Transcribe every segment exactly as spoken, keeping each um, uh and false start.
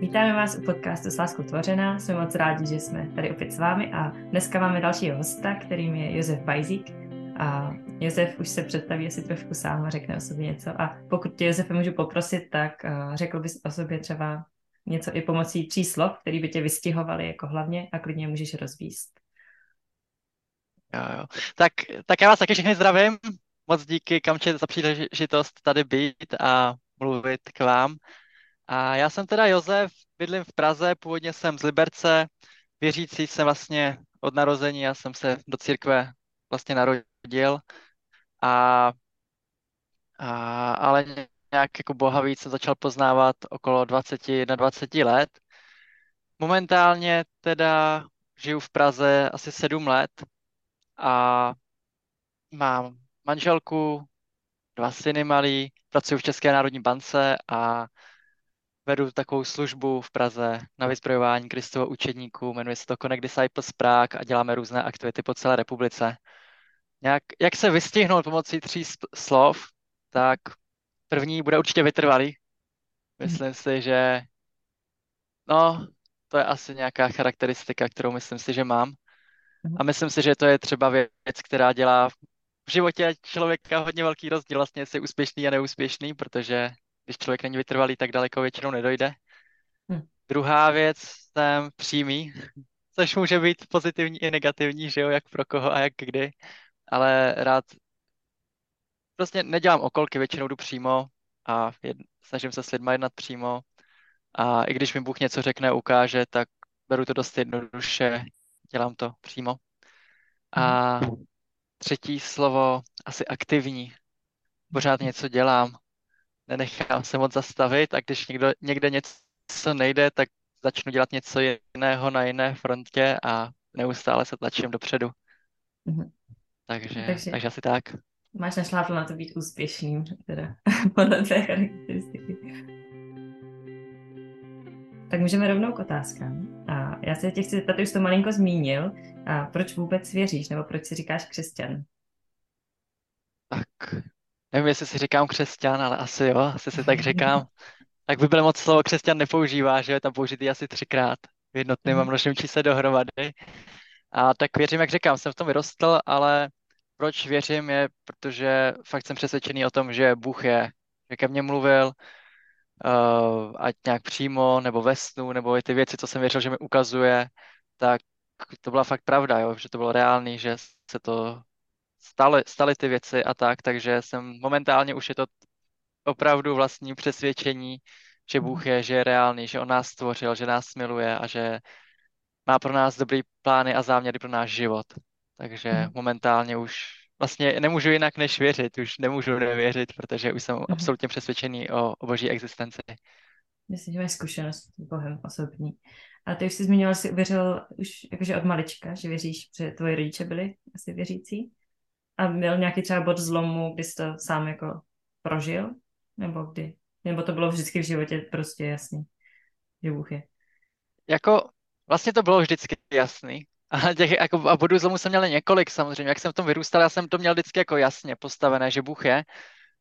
Vítáme vás u podcastu S láskou tvořená, jsme moc rádi, že jsme tady opět s vámi a dneska máme dalšího hosta, kterým je Josef Bajzík. A Josef už se představí asi trošku sám a řekne o sobě něco a pokud tě, Josefe, můžu poprosit, tak řekl bys o sobě třeba něco i pomocí tří slov, který by tě vystihovaly jako hlavně a klidně můžeš rozvíst. Jo, jo. Tak, tak já vás taky všechny zdravím, moc díky Kamče za příležitost tady být a mluvit k vám. A já jsem teda Josef, bydlím v Praze, původně jsem z Liberce, věřící jsem vlastně od narození, já jsem se do církve vlastně narodil, a, a, ale nějak jako Boha víc jsem začal poznávat okolo dvacet, dvacet jedna let. Momentálně teda žiju v Praze asi sedm let a mám manželku, dva syny malí, pracuji v České národní bance a vedu takovou službu v Praze na vyzbrojování Kristovo učedníků, jmenuje se to Connect Disciples Prague a děláme různé aktivity po celé republice. Nějak, jak se vystihnout pomocí tří slov, tak první bude určitě vytrvalý. Myslím hmm. si, že no, to je asi nějaká charakteristika, kterou myslím si, že mám. A myslím si, že to je třeba věc, která dělá v životě člověka hodně velký rozdíl, vlastně jestli je úspěšný a neúspěšný, protože když člověk není vytrvalý, tak daleko většinou nedojde. Hmm. Druhá věc, jsem přímý, což může být pozitivní i negativní, že jo, jak pro koho a jak kdy, ale rád prostě nedělám okolky, většinou jdu přímo a jed... snažím se s lidma jednat přímo a i když mi Bůh něco řekne, ukáže, tak beru to dost jednoduše, dělám to přímo. A třetí slovo, asi aktivní, pořád něco dělám. Nenechám se moc zastavit a když někdo, někde něco nejde, tak začnu dělat něco jiného na jiné frontě a neustále se tlačím dopředu. Mm-hmm. Takže, takže, takže asi tak. Máš našlápl na to být úspěšným, teda podle té charakteristiky. Tak můžeme rovnou k otázkám. A já se tě chci zeptat, už to malinko zmínil, a proč vůbec věříš, nebo proč si říkáš křesťan? Tak... Nevím, jestli si říkám křesťan, ale asi jo, asi si tak říkám. Tak Bible moc slovo křesťan nepoužívá, že je tam použitý asi třikrát v jednotném a množném čísle dohromady. A tak věřím, jak říkám, jsem v tom vyrostl, ale proč věřím je, protože fakt jsem přesvědčený o tom, že Bůh je, že ke mně mluvil, uh, ať nějak přímo, nebo ve snu, nebo i ty věci, co jsem věřil, že mi ukazuje, tak to byla fakt pravda, jo, že to bylo reálný, že se to... Staly, staly ty věci a tak, takže jsem momentálně už je to opravdu vlastní přesvědčení, že Bůh je, že je reálný, že on nás stvořil, že nás miluje a že má pro nás dobrý plány a záměry pro náš život. Takže hmm. momentálně už vlastně nemůžu jinak než věřit, už nemůžu nevěřit, protože už jsem hmm. absolutně přesvědčený o, o boží existenci. Myslím, že máš zkušenost s Bohem osobní. A ty už jsi zmiňoval, jsi uvěřil už jakože od malička, že věříš, že tvoji rodiče byli asi věřící? A měl nějaký třeba bod zlomu, kdy jsi to sám jako prožil? Nebo kdy? Nebo to bylo vždycky v životě prostě jasný, že Bůh je? Jako, vlastně to bylo vždycky jasný. A, těch, jako, a bodů zlomu jsem měl několik samozřejmě. Jak jsem v tom vyrůstal, já jsem to měl vždycky jako jasně postavené, že Bůh je.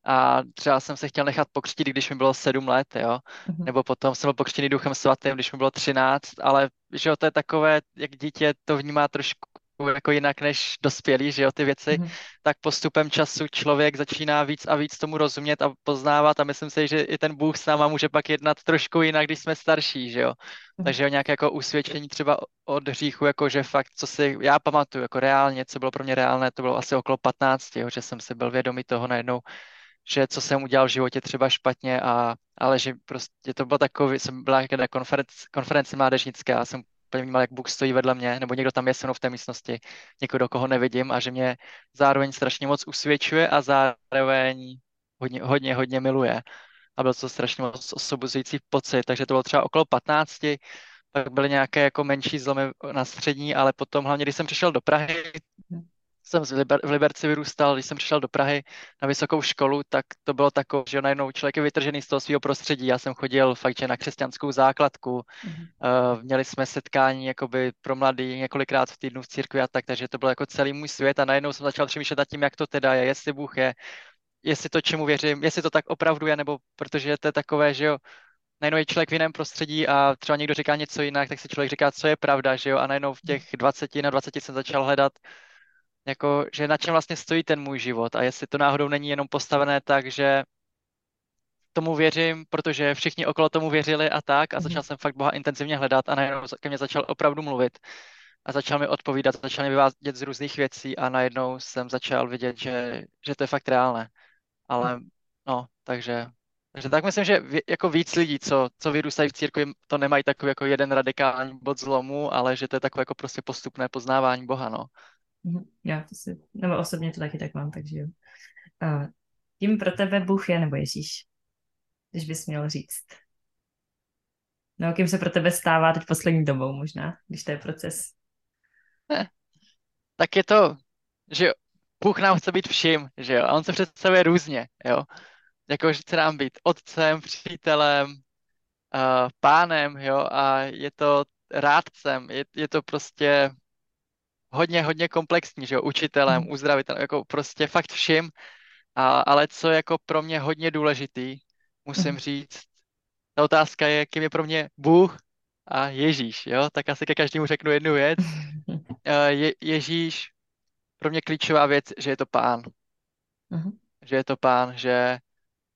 A třeba jsem se chtěl nechat pokřtít, když mi bylo sedm let, jo. Mm-hmm. Nebo potom jsem byl pokřtěný Duchem svatým, když mi bylo třináct. Ale že jo, to je takové, jak dítě to vnímá trošku jako jinak než dospělí, že jo, ty věci, mm. tak postupem času člověk začíná víc a víc tomu rozumět a poznávat a myslím si, že i ten Bůh s náma může pak jednat trošku jinak, když jsme starší, že jo. Mm. Takže nějaké jako usvědčení třeba od hříchu, jako že fakt, co si já pamatuju, jako reálně, co bylo pro mě reálné, to bylo asi okolo patnáct, jo, že jsem si byl vědomý toho najednou, že co jsem udělal v životě třeba špatně, a, ale že prostě to bylo takový, jsem byla na konferenci, konferenci mládežnické a jsem úplně vnímal, jak Bůh stojí vedle mě, nebo někdo tam je se mnou v té místnosti, někoho, do koho nevidím a že mě zároveň strašně moc usvědčuje a zároveň hodně, hodně, hodně miluje. A byl to strašně moc osobuzující pocit, takže to bylo třeba okolo patnácti, pak byly nějaké jako menší zlomy na střední, ale potom hlavně, když jsem přišel do Prahy, jsem v Liberci vyrůstal, když jsem přišel do Prahy na vysokou školu, tak to bylo takové, že najednou člověk je vytržený z toho svého prostředí. Já jsem chodil fakt, že na křesťanskou základku, mm-hmm. uh, měli jsme setkání jakoby pro mladý několikrát v týdnu v církvi a tak, takže to byl jako celý můj svět a najednou jsem začal přemýšlet nad tím, jak to teda je, jestli Bůh je, jestli to čemu věřím, jestli to tak opravdu je, nebo protože to je takové, že jo, najednou je člověk v jiném prostředí a třeba někdo říká něco jinak, tak si člověk říká, co je pravda, že jo, a najednou v těch dvaceti na dvaceti jsem začal hledat, jako, že na čem vlastně stojí ten můj život a jestli to náhodou není jenom postavené tak, že tomu věřím, protože všichni okolo tomu věřili a tak a začal jsem fakt Boha intenzivně hledat a najednou ke mně začal opravdu mluvit a začal mi odpovídat, začal mi vyvádět z různých věcí a najednou jsem začal vidět, že, že to je fakt reálné, ale no, takže... Takže tak myslím, že jako víc lidí, co, co vyrůstají v církvi, to nemají takový jako jeden radikální bod zlomu, ale že to je takové jako prostě postupné poznávání Boha, no. Já to si, nebo osobně to taky tak mám, takže jo. A tím pro tebe Bůh je, nebo Ježíš, když bys měl říct. No, kým se pro tebe stává teď poslední dobou možná, když to je proces? Ne. Tak je to, že Bůh nám chce být vším, že jo, a on se představuje různě, jo. Jako, že chce nám být otcem, přítelem, uh, pánem, jo, a je to rádcem, je, je to prostě hodně, hodně komplexní, že jo, učitelem, uzdravitelem, jako prostě fakt všim, a, ale co jako pro mě hodně důležitý, musím říct, ta otázka je, kým je pro mě Bůh a Ježíš, jo, tak asi ke každému řeknu jednu věc. Uh, je, Ježíš, pro mě klíčová věc, že je to pán, uh-huh. že je to pán, že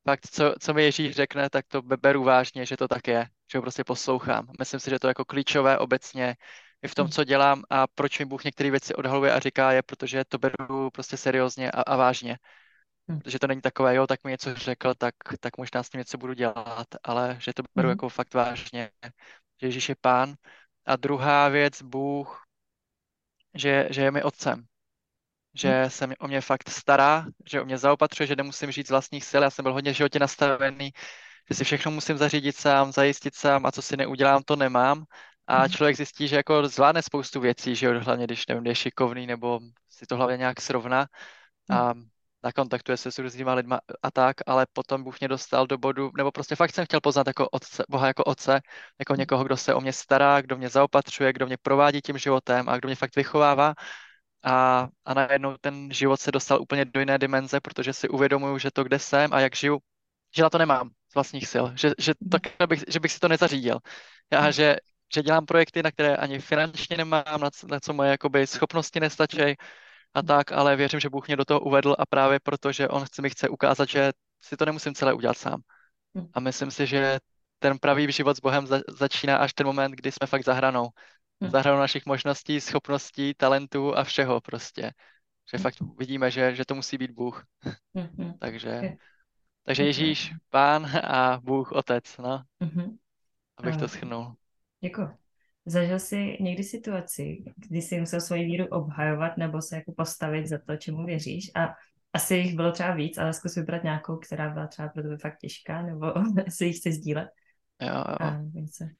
fakt, co, co mi Ježíš řekne, tak to beru vážně, že to tak je, že ho prostě poslouchám. Myslím si, že to je jako klíčové obecně i v tom, co dělám a proč mi Bůh některé věci odhaluje a říká je, protože to beru prostě seriózně a, a vážně. Protože to není takové, jo, tak mi něco řekl, tak, tak možná s tím něco budu dělat, ale že to beru jako fakt vážně, že Ježíš je pán. A druhá věc, Bůh, že, že je mi otcem. Že se o mě fakt stará, že o mě zaopatřuje, že nemusím žít z vlastních sil. Já jsem byl hodně v životě nastavený, že si všechno musím zařídit sám, zajistit sám a co si neudělám, to nemám. A člověk zjistí, že jako zvládne spoustu věcí, že hlavně když nevím, je šikovný nebo si to hlavně nějak srovná a nakontaktuje se s různýma lidma a tak, ale potom Bůh mě dostal do bodu, nebo prostě fakt jsem chtěl poznat jako otce, Boha jako otce, jako někoho, kdo se o mě stará, kdo mě zaopatřuje, kdo mě provádí tím životem a kdo mě fakt vychovává. A, a najednou ten život se dostal úplně do jiné dimenze, protože si uvědomuju, že to, kde jsem a jak žiju, že na to nemám z vlastních sil, že, že, tak, bych, že bych si to nezařídil. Já, že, že dělám projekty, na které ani finančně nemám, na co, na co moje jakoby, schopnosti nestačí a tak, ale věřím, že Bůh mě do toho uvedl a právě proto, že on mi chce ukázat, že si to nemusím celé udělat sám. A myslím si, že ten pravý život s Bohem za, začíná až ten moment, kdy jsme fakt za hranou. Zahradu našich možností, schopností, talentů a všeho prostě. Že fakt vidíme, že, že to musí být Bůh. Mm-hmm. takže, takže Ježíš, Pán a Bůh, Otec, no. Mm-hmm. Abych to shrnul. Děkuji. Zažil jsi někdy situaci, kdy jsi musel svoji víru obhajovat nebo se jako postavit za to, čemu věříš? A asi jich bylo třeba víc, ale zkus vybrat nějakou, která byla třeba pro tebe fakt těžká, nebo si jich chce sdílet. Jo, jo.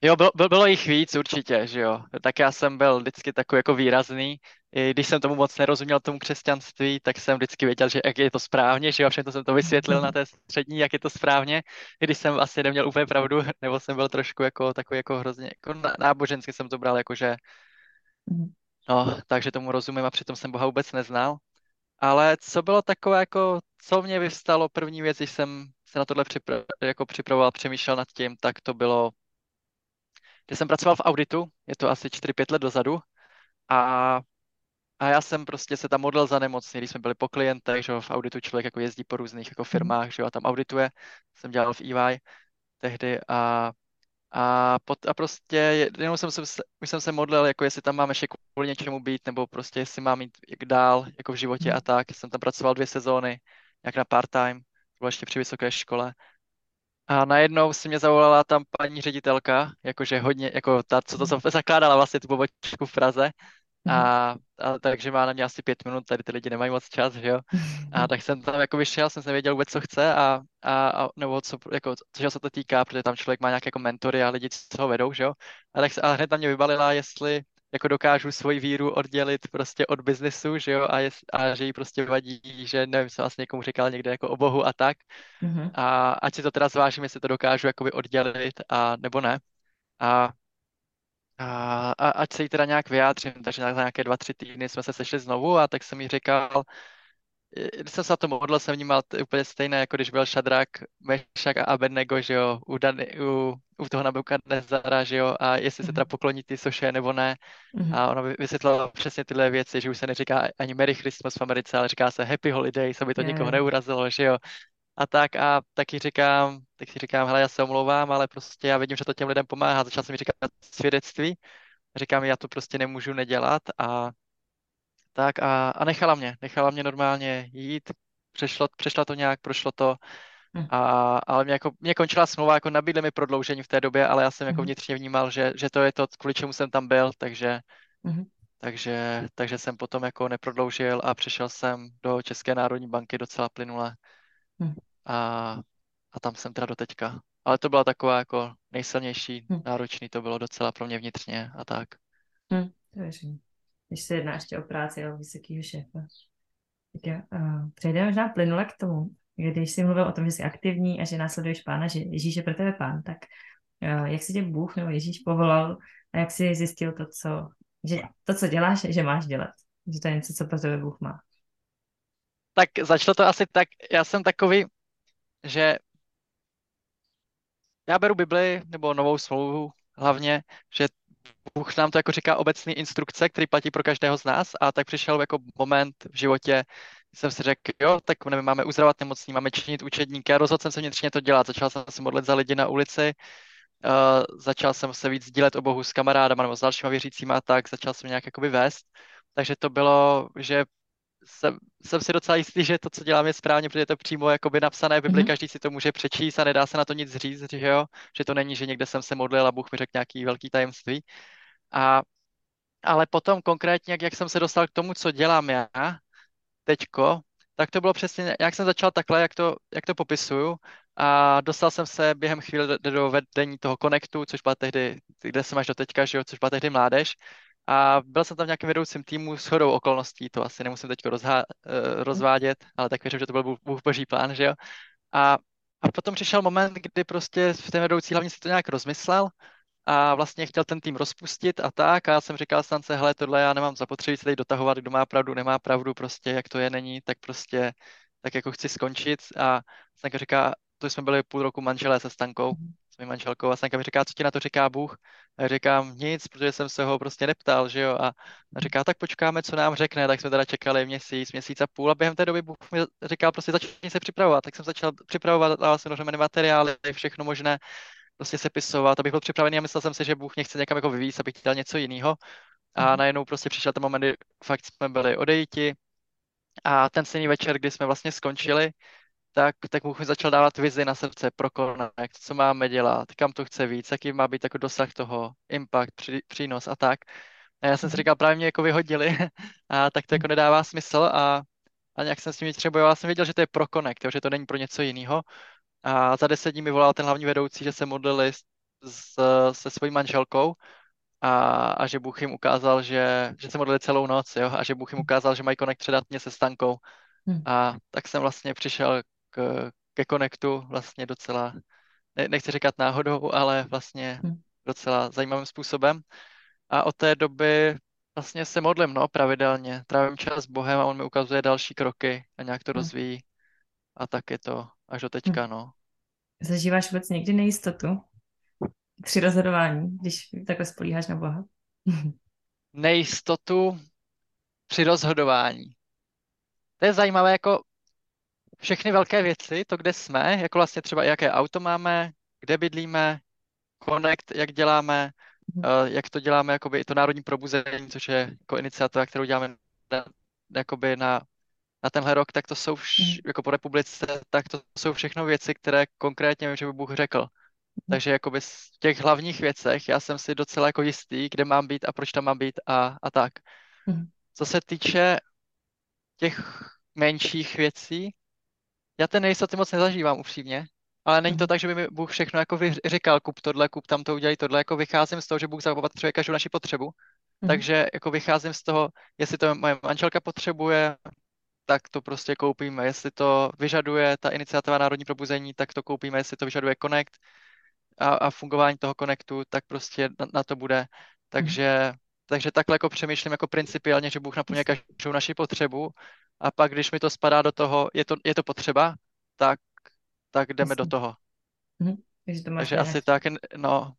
jo bylo, bylo jich víc určitě, že jo, tak já jsem byl vždycky takový jako výrazný, i když jsem tomu moc nerozuměl tomu křesťanství, tak jsem vždycky věděl, že jak je to správně, že jo, všechno jsem to vysvětlil na té střední, jak je to správně, i když jsem asi neměl úplně pravdu, nebo jsem byl trošku jako takový jako hrozně, jako nábožensky jsem to bral jako, že no, takže tomu rozumím a přitom jsem Boha vůbec neznal, ale co bylo takové jako, co mě vyvstalo první věc, když jsem se na tohle připra- jako připravoval, přemýšlel nad tím, tak to bylo, když jsem pracoval v auditu, je to asi čtyři pět let dozadu a, a já jsem prostě se tam modlil za nemocný, když jsme byli po klientech, že v auditu člověk jako jezdí po různých jako firmách, že jo, a tam audituje, jsem dělal v E Y tehdy a, a, pot, a prostě jenom jsem se, už jsem se modlil, jako jestli tam mám ještě kvůli něčemu být, nebo prostě jestli mám jít dál, jako v životě a tak, jsem tam pracoval dvě sezóny, jak na part-time, ještě při vysoké škole. A najednou si mě zavolala tam paní ředitelka, jakože hodně, jako ta, co to zakládala vlastně tu pobočku v Praze. A, a takže má na mě asi pět minut, tady ty lidi nemají moc čas, že jo. A tak jsem tam jako vyšel, jsem nevěděl vůbec, co chce a, a, a nebo co, jako, co se to týká, protože tam člověk má nějaké jako mentory a lidi, co ho vedou, že jo. A tak se, a hned tam mě vybalila, jestli jako dokážu svoji víru oddělit prostě od biznesu, že jo, a, je, a že jí prostě vadí, že nevím, jsem asi někomu říkal někde jako o Bohu a tak. Mm-hmm. A ať si to teda zvážím, jestli to dokážu jakoby oddělit a nebo ne. A, a, a ať se jí teda nějak vyjádřím, takže na nějaké dva, tři týdny jsme se sešli znovu a tak jsem jí říkal, když jsem se na tom modlil, jsem vnímal úplně stejné, jako když byl Šadrák, Mešak a Abednego, že jo, u, Dany, u, u toho Nabukadnesara, že jo, a jestli se teda pokloní ty soše nebo ne. Mm-hmm. A ona vysvětlila přesně tyhle věci, že už se neříká ani Merry Christmas v Americe, ale říká se Happy Holidays, aby to yeah. nikoho neurazilo, že jo. A tak a taky říkám, taky říkám, hele, já se omlouvám, ale prostě já vidím, že to těm lidem pomáhá. Začal jsem mi říkat svědectví. Říkám, já to prostě nemůžu nedělat a tak a, a nechala mě, nechala mě normálně jít, přešlo, přešla to nějak, prošlo to, a, ale mě, jako, mě končila smlouva, jako nabídli mi prodloužení v té době, ale já jsem jako vnitřně vnímal, že, že to je to, kvůli čemu jsem tam byl, takže, mm-hmm. takže, takže jsem potom jako neprodloužil a přešel jsem do České národní banky docela plynule mm. a, a tam jsem teda doteďka. Ale to byla taková jako nejsilnější, mm. náročný to bylo docela pro mě vnitřně a tak. Mm. Věřím. Když se jedná ještě o práci a o vysokýho šéfa. Tak já uh, přejdeme možná plynule k tomu, když jsi mluvil o tom, že jsi aktivní a že následuješ Pána, že Ježíš je pro tebe Pán, tak uh, jak se tě Bůh nebo Ježíš povolal a jak jsi zjistil to, co, že to, co děláš, že máš dělat, že to je něco, co pro tebe Bůh má. Tak začalo to asi tak, já jsem takový, že já beru Bibli nebo Novou smlouvu hlavně, že Bůh nám to jako říká obecný instrukce, který platí pro každého z nás a tak přišel jako moment v životě, jsem si řekl, jo, tak nevím, máme uzdravovat nemocný, máme činit učedníky a rozhodl jsem se vnitřně to dělat, začal jsem se modlit za lidi na ulici, uh, začal jsem se víc sdílet o Bohu s kamarádama nebo s dalšíma věřícíma a tak, začal jsem nějak jakoby vést, takže to bylo, že jsem, jsem si docela jistý, že to, co dělám, je správně, protože je to přímo jakoby napsané v Bibli, mm-hmm. každý si to může přečíst a nedá se na to nic říct, že jo, že to není, že někde jsem se modlil a Bůh mi řekl nějaký velký tajemství. A, ale potom konkrétně, jak, jak jsem se dostal k tomu, co dělám já teďko, tak to bylo přesně, jak jsem začal takhle, jak to, jak to popisuju a dostal jsem se během chvíli do, do vedení toho Connectu, což byla tehdy, kde jsem až do teďka, že jo, což byla tehdy mládež. A byl jsem tam v nějakém vedoucím týmu shodou okolností, to asi nemusím teď rozhá, rozvádět, ale tak věřím, že to byl Bůh boží plán, že jo. A, a potom přišel moment, kdy prostě v té vedoucí hlavně si to nějak rozmyslel a vlastně chtěl ten tým rozpustit a tak. A já jsem říkal stance, hele, tohle já nemám zapotřebí se tady dotahovat, kdo má pravdu, nemá pravdu, prostě jak to je, není, tak prostě tak jako chci skončit. A Stanka říká, to jsme byli půl roku manželé se Stankou. S mým manželkou a Stanka mi říká, co ti na to říká Bůh? A říkám nic, protože jsem se ho prostě neptal, že jo? A říká, tak počkáme, co nám řekne. Tak jsme teda čekali měsíc, měsíc a půl a během té doby Bůh mi říkal, prostě začni se připravovat. Tak jsem začal připravovat, dával jsem dohromady materiály, všechno možné, prostě sepisovat, abych byl připravený a myslel jsem si, že Bůh mě chce někam jako vyvíjet, abych chtěl něco jiného. A najednou prostě přišel ten moment, kdy fakt jsme byli odejiti a ten stejný večer, kdy jsme vlastně skončili, tak, tak Bůh mi začal dávat vizi na srdce pro Connect, co máme dělat, kam to chce víc, jaký má být jako dosah toho, impact, při, přínos a tak. A já jsem si říkal, právě mě jako vyhodili a tak to jako nedává smysl a, a nějak jsem s tím vnitřně bojoval. Já jsem věděl, že to je pro Connect, jo, že to není pro něco jiného. A za deset dní mi volal ten hlavní vedoucí, že se modlili s, s, se svojí manželkou a, a že Bůh jim ukázal, že, že se modlili celou noc, jo, a že Bůh jim ukázal, že mají Connect předat mě se Stankou. A tak jsem vlastně přišel K, ke Connectu vlastně docela, ne, nechci říkat náhodou, ale vlastně docela zajímavým způsobem. A od té doby vlastně se modlím, no, pravidelně. Trávím čas s Bohem a on mi ukazuje další kroky a nějak to rozvíjí. A tak je to až do teďka, no. Zažíváš vůbec někdy nejistotu při rozhodování, když takhle spolíháš na Boha? Nejistotu při rozhodování. To je zajímavé, jako všechny velké věci, to, kde jsme, jako vlastně třeba jaké auto máme, kde bydlíme, Connect, jak děláme, jak to děláme, jakoby i to národní probuzení, což je jako iniciativa, kterou děláme na, jakoby na, na tenhle rok, tak to jsou vš, jako po republice, tak to jsou všechno věci, které konkrétně vím, že by Bůh řekl. Takže jakoby z těch hlavních věcech já jsem si docela jako jistý, kde mám být a proč tam mám být a, a tak. Co se týče těch menších věcí, já ten nejistoty moc nezažívám upřímně, ale není to tak, že by mi Bůh všechno jako říkal, kup tohle, kup tamto, udělej tohle, jako vycházím z toho, že Bůh zaopatřuje každou naši potřebu, mm-hmm. takže jako vycházím z toho, jestli to moje manželka potřebuje, tak to prostě koupíme, jestli to vyžaduje ta iniciativa Národní probuzení, tak to koupíme, jestli to vyžaduje Connect a, a fungování toho Connectu, tak prostě na, na to bude, takže, mm-hmm. takže takhle jako přemýšlím jako principiálně, že Bůh naplňuje každou naši potřebu a pak, když mi to spadá do toho, je to, je to potřeba, tak, tak jdeme Jasně. do toho. Mhm. Takže to máš Takže asi tak, no,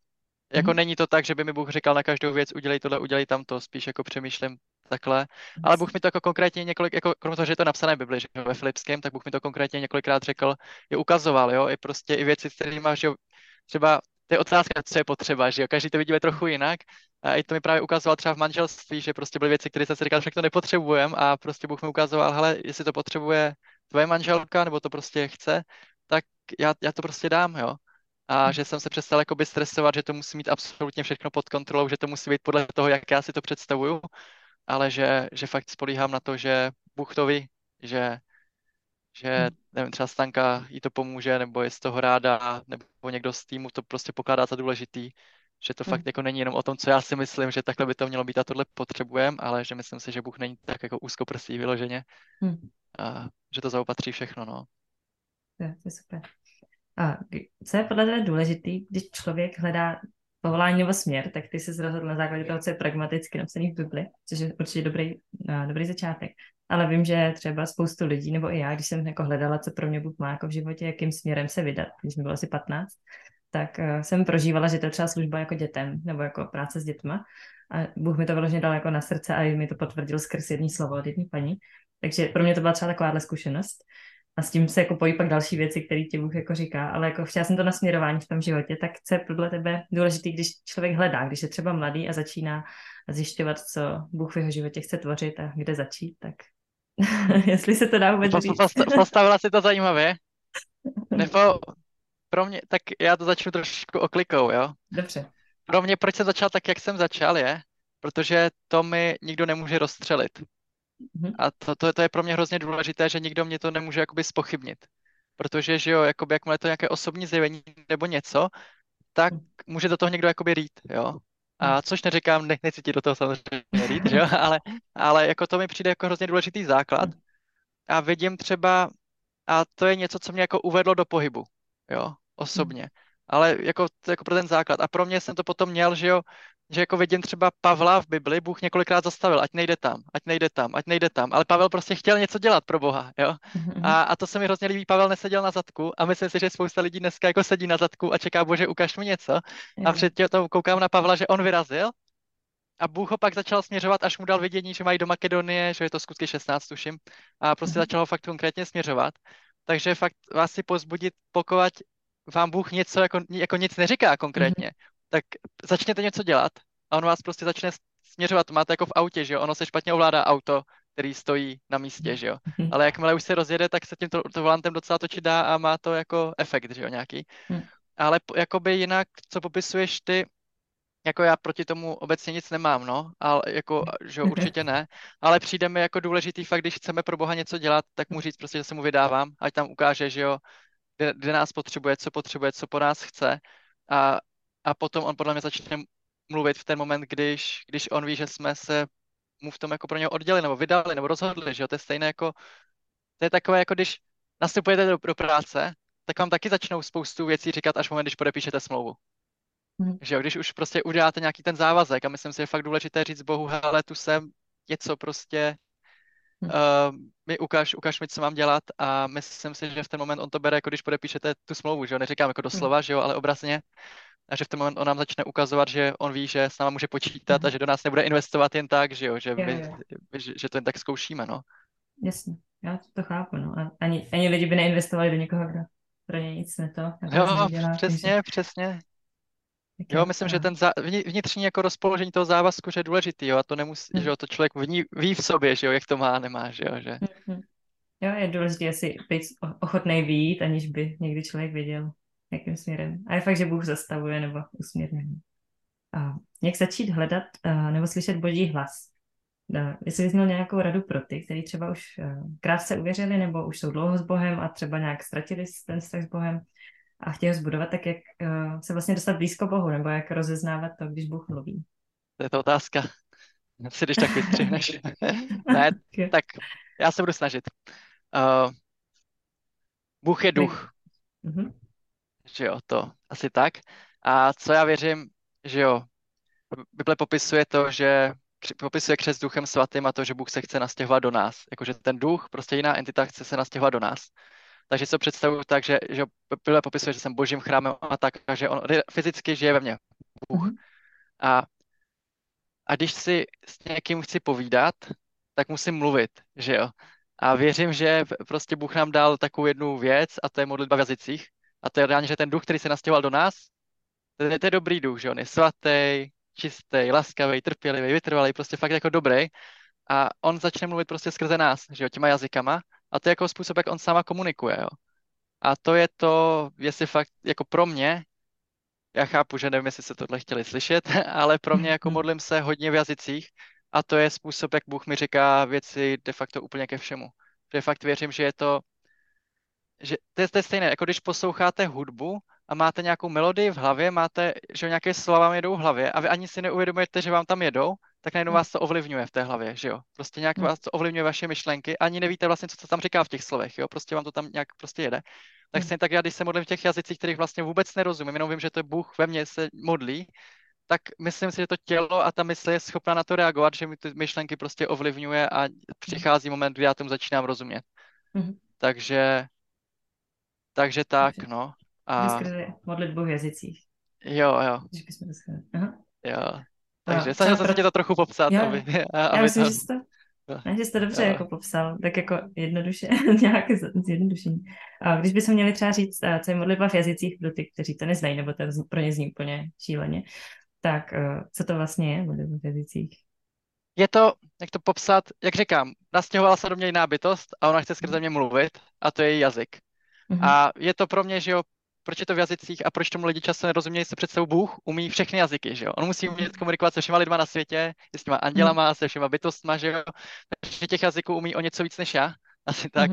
jako mhm. není to tak, že by mi Bůh říkal na každou věc, udělej tohle, udělej tamto, spíš jako přemýšlím takhle, Jasně. ale Bůh mi to jako konkrétně několik, jako krom toho, že je to napsané v Bibli, že ve Filipském, tak Bůh mi to konkrétně několikrát řekl, je ukazoval, jo, i prostě i věci, které máš, že třeba to je otázka, co je potřeba, že jo, každý to vidíme trochu jinak. A i to mi právě ukazoval třeba v manželství, že prostě byly věci, které jsem si říkal, že to nepotřebujeme a prostě Bůh mi ukazoval, hele, jestli to potřebuje tvoje manželka, nebo to prostě chce, tak já, já to prostě dám, jo. A že jsem se přestal jakoby stresovat, že to musí mít absolutně všechno pod kontrolou, že to musí být podle toho, jak já si to představuju, ale že, že fakt spolíhám na to, že Bůh to ví, že že nevím, třeba Stanka jí to pomůže, nebo je z toho ráda, nebo někdo z týmu to prostě pokládá za důležitý, že to mm. fakt jako není jenom o tom, co já si myslím, že takhle by to mělo být a tohle potřebujeme, ale že myslím si, že Bůh není tak jako úzkoprsý vyloženě mm. a že to zaopatří všechno, no. To, to je super. A co je podle tebe důležitý, když člověk hledá povolání nebo směr, tak ty jsi rozhodl na základě toho, co je pragmaticky napsaný v Bibli, což je určitě dobrý, uh, dobrý začátek. Ale vím, že třeba spoustu lidí, nebo i já, když jsem jako hledala, co pro mě Bůh má jako v životě, jakým směrem se vydat, když mi bylo asi patnáct, tak uh, jsem prožívala, že to je třeba služba jako dětem, nebo jako práce s dětma. A Bůh mi to vyloženě dal jako na srdce a i mi to potvrdil skrz jedné slovo od jedné paní. Takže pro mě to byla třeba takováhle zkušenost. A s tím se jako pojí pak další věci, které ti Bůh jako říká, ale jako chtěla jsem to nasměrování v tom životě, tak co je podle tebe důležitý, když člověk hledá, když je třeba mladý a začíná zjišťovat, co Bůh v jeho životě chce tvořit a kde začít, tak jestli se to dá vůbec říct. Postavila si to zajímavě, nebo pro mě, tak já to začnu trošku oklikou, jo? Dobře. Pro mě, proč jsem začal tak, jak jsem začal, je, protože to mi nikdo nemůže rozstřelit. A to, to, to je pro mě hrozně důležité, že nikdo mě to nemůže jakoby zpochybnit, protože, že jo, jakoby, jakmile je to nějaké osobní zjevení nebo něco, tak může do toho někdo jakoby rýt, jo, a což neříkám, ne, nechci ti do toho samozřejmě rýt, že jo, ale, ale jako to mi přijde jako hrozně důležitý základ a vidím třeba, a to je něco, co mě jako uvedlo do pohybu, jo, osobně, ale jako, jako pro ten základ a pro mě jsem to potom měl, že jo, že jako vidím třeba Pavla v Bibli, Bůh několikrát zastavil, ať nejde tam, ať nejde tam, ať nejde tam, ale Pavel prostě chtěl něco dělat pro Boha, jo. A, a to se mi hrozně líbí, Pavel neseděl na zadku a myslím si, že spousta lidí dneska jako sedí na zadku a čeká, bože, ukaž mi něco. A předtím to koukám na Pavla, že on vyrazil a Bůh ho pak začal směřovat, až mu dal vědění, že mají do Makedonie, že je to skutky šestnáct, tuším, a prostě začal ho fakt konkrétně směřovat. Takže fakt vás si pozbudit, pokovat vám Bůh něco, jako, jako nic neříká konkrétně. Tak začněte něco dělat a on vás prostě začne směřovat. Máte jako v autě, že jo? Ono se špatně ovládá auto, který stojí na místě, že jo? Ale jakmile už se rozjede, tak se tím to, to volantem docela točit dá a má to jako efekt, že jo, nějaký. Hmm. Ale jakoby jinak, co popisuješ ty, jako já proti tomu obecně nic nemám, no, ale jako, že jo, určitě ne, ale přijde mi jako důležitý fakt, když chceme pro Boha něco dělat, tak mu říct prostě, že se mu vydávám, ať tam ukáže, že jo, kde, kde nás potřebuje, co potřebuje, co po nás chce a A potom on podle mě začne mluvit v ten moment, když, když on ví, že jsme se mu v tom jako pro něho oddělili, nebo vydali, nebo rozhodli, že jo, to je stejné jako, to je takové jako, když nastupujete do, do práce, tak vám taky začnou spoustu věcí říkat až v moment, když podepíšete smlouvu. Mm. Že jo, když už prostě uděláte nějaký ten závazek a myslím si, že je fakt důležité říct Bohu, hele, tu jsem, něco prostě, mm. uh, mi ukáž, ukáž mi, co mám dělat a myslím si, že v ten moment on to bere, jako když podepíšete tu smlouvu, že jo, neříkám jako doslova, mm. že jo, ale obrazně. A že v tom moment on nám začne ukazovat, že on ví, že s náma může počítat mm. a že do nás nebude investovat jen tak, že jo, že, my, jo, jo. že, že to jen tak zkoušíme, no. Jasně, já to chápu, no. A ani, ani lidi by neinvestovali do někoho, kdo pro ně nic ne to. Jo, dělá, přesně, takže... přesně. Taky jo, myslím, to... že ten zá... vnitřní jako rozpoložení toho závazku, že je důležitý, jo, a to nemusí, mm. že jo, to člověk v ní, ví v sobě, že jo, jak to má a nemá, že jo, že. Mm-hmm. Jo, je důležité asi být ochotnej vyjít, aniž by někdy člověk věděl, jakým směrem. A je fakt, že Bůh zastavuje nebo usměrnění. Jak začít hledat a, nebo slyšet Boží hlas? A, jestli bys měl nějakou radu pro ty, kteří třeba už krátce uvěřili nebo už jsou dlouho s Bohem a třeba nějak ztratili ten vztah s Bohem a chtějí ho zbudovat, tak jak a, se vlastně dostat blízko Bohu nebo jak rozeznávat to, když Bůh mluví? To je ta otázka. Si když tak vystřihneš. Ne, tak já se budu snažit. Uh, Bůh je duch. Mhm. Že jo, to asi tak. A co já věřím, že jo, Bible popisuje to, že popisuje křest Duchem Svatým a to, že Bůh se chce nastěhovat do nás. Jakože ten duch, prostě jiná entita chce se nastěhovat do nás. Takže se představuju tak, že, že Bible popisuje, že jsem božím chrámem a tak, a že on fyzicky žije ve mně, Bůh. A, a když si s někým chci povídat, tak musím mluvit, že jo. A věřím, že prostě Bůh nám dal takovou jednu věc, a to je modlitba v jazycích. A to je reálně, že ten duch, který se nastěhoval do nás, to je, to je dobrý duch, že on je svatý, čistý, laskavý, trpělivý, vytrvalý, prostě fakt jako dobrý. A on začne mluvit prostě skrze nás, že jo, těma jazykama. A to je jako způsob, jak on sama komunikuje, jo. A to je to, jestli fakt, jako pro mě, já chápu, že nevím, jestli se tohle chtěli slyšet, ale pro mě jako modlím se hodně v jazycích a to je způsob, jak Bůh mi říká věci de facto úplně ke všemu. De facto věřím, že je to, že to je, to je stejné, jako když posloucháte hudbu a máte nějakou melodii v hlavě, máte, že nějaké slova vám jedou v hlavě a vy ani si neuvědomujete, že vám tam jedou, tak najednou vás to ovlivňuje v té hlavě, že jo? Prostě nějak vás to ovlivňuje vaše myšlenky, ani nevíte vlastně, co se tam říká v těch slovech, jo? Prostě vám to tam nějak prostě jede. Tak stejně tak já, když se modlím v těch jazycích, kterých vlastně vůbec nerozumím, jenom vím, že to je Bůh ve mně se modlí, tak myslím si, že to tělo a ta mysl je schopná na to reagovat, že mi ty myšlenky prostě ovlivňuje a přichází moment, kdy já tomu začínám rozumět. Mm-hmm. Takže, takže tak, no. A... modlitbu v jazycích. Jo, jo. Aha. Jo. Takže snažil jsem se tě to trochu popsat. Jo, aby, já aby myslím, to... že jsi to, no. že jsi to dobře jo. jako popsal, tak jako jednoduše, nějak zjednodušení. A když bychom měli třeba říct, co je modlitba v jazycích pro ty, kteří to neznají, nebo to pro ně zní úplně šíleně, tak co to vlastně je modlitba v jazycích? Je to, jak to popsat, jak říkám, nastěhovala se do mě jiná bytost a ona chce skrze mě mluvit a to je její jazyk. Mhm. A je to pro mě, že jo, proč je to v jazycích a proč tomu lidi často nerozumějí, se představu Bůh umí všechny jazyky, že jo. On musí umět komunikovat se všema lidma na světě, s těma andělama, se všema bytostma, že jo. Takže těch jazyků umí o něco víc než já, asi tak,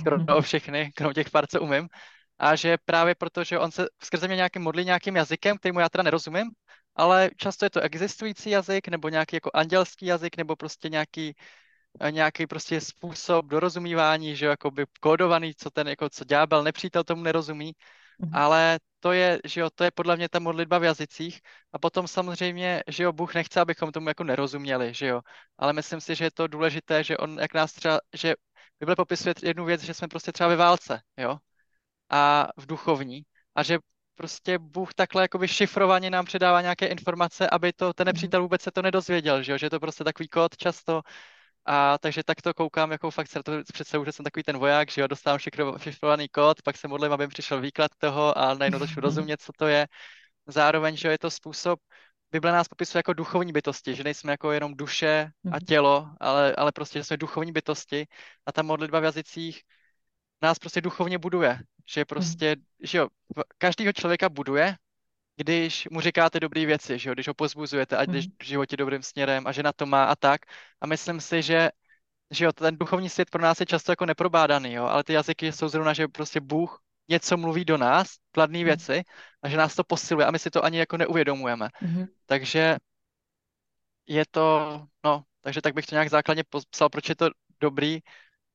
skoro o všechny, krom těch pár, co umím. A že právě proto, že on se skrze mě nějakým modlí nějakým jazykem, kterému já teda nerozumím, ale často je to existující jazyk, nebo nějaký jako andělský jazyk, nebo prostě nějaký nějaký prostě způsob dorozumívání, že jo, jakoby kódovaný, co ten jako co ďábel, nepřítel tomu nerozumí. Ale to je, že jo, to je podle mě ta modlitba v jazycích a potom samozřejmě, že jo, Bůh nechce, abychom tomu jako nerozuměli, že jo, ale myslím si, že je to důležité, že on, jak nás třeba, že Bible popisuje jednu věc, že jsme prostě třeba ve válce, jo, a v duchovní a že prostě Bůh takhle jakoby šifrovaně nám předává nějaké informace, aby to, ten nepřítel vůbec se to nedozvěděl, že jo, že je to prostě takový kód často. A takže tak to koukám, jako fakt se to představu, že jsem takový ten voják, že jo, dostávám šifrovaný kód, pak se modlím, aby mi přišel výklad toho a najednou začnu rozumět, co to je. Zároveň, že jo, je to způsob, Bible nás popisuje jako duchovní bytosti, že nejsme jako jenom duše a tělo, ale, ale prostě, že jsme duchovní bytosti a ta modlitba v jazycích nás prostě duchovně buduje, že prostě, že jo, každýho člověka buduje, když mu říkáte dobré věci, že jo? Když ho pozbuzujete a jdeš v životě dobrým směrem a že na to má a tak. A myslím si, že, že jo, ten duchovní svět pro nás je často jako neprobádaný, jo? Ale ty jazyky jsou zrovna, že prostě Bůh něco mluví do nás, kladné věci a že nás to posiluje a my si to ani jako neuvědomujeme. Mm-hmm. Takže je to, no, takže tak bych to nějak základně popsal, proč je to dobrý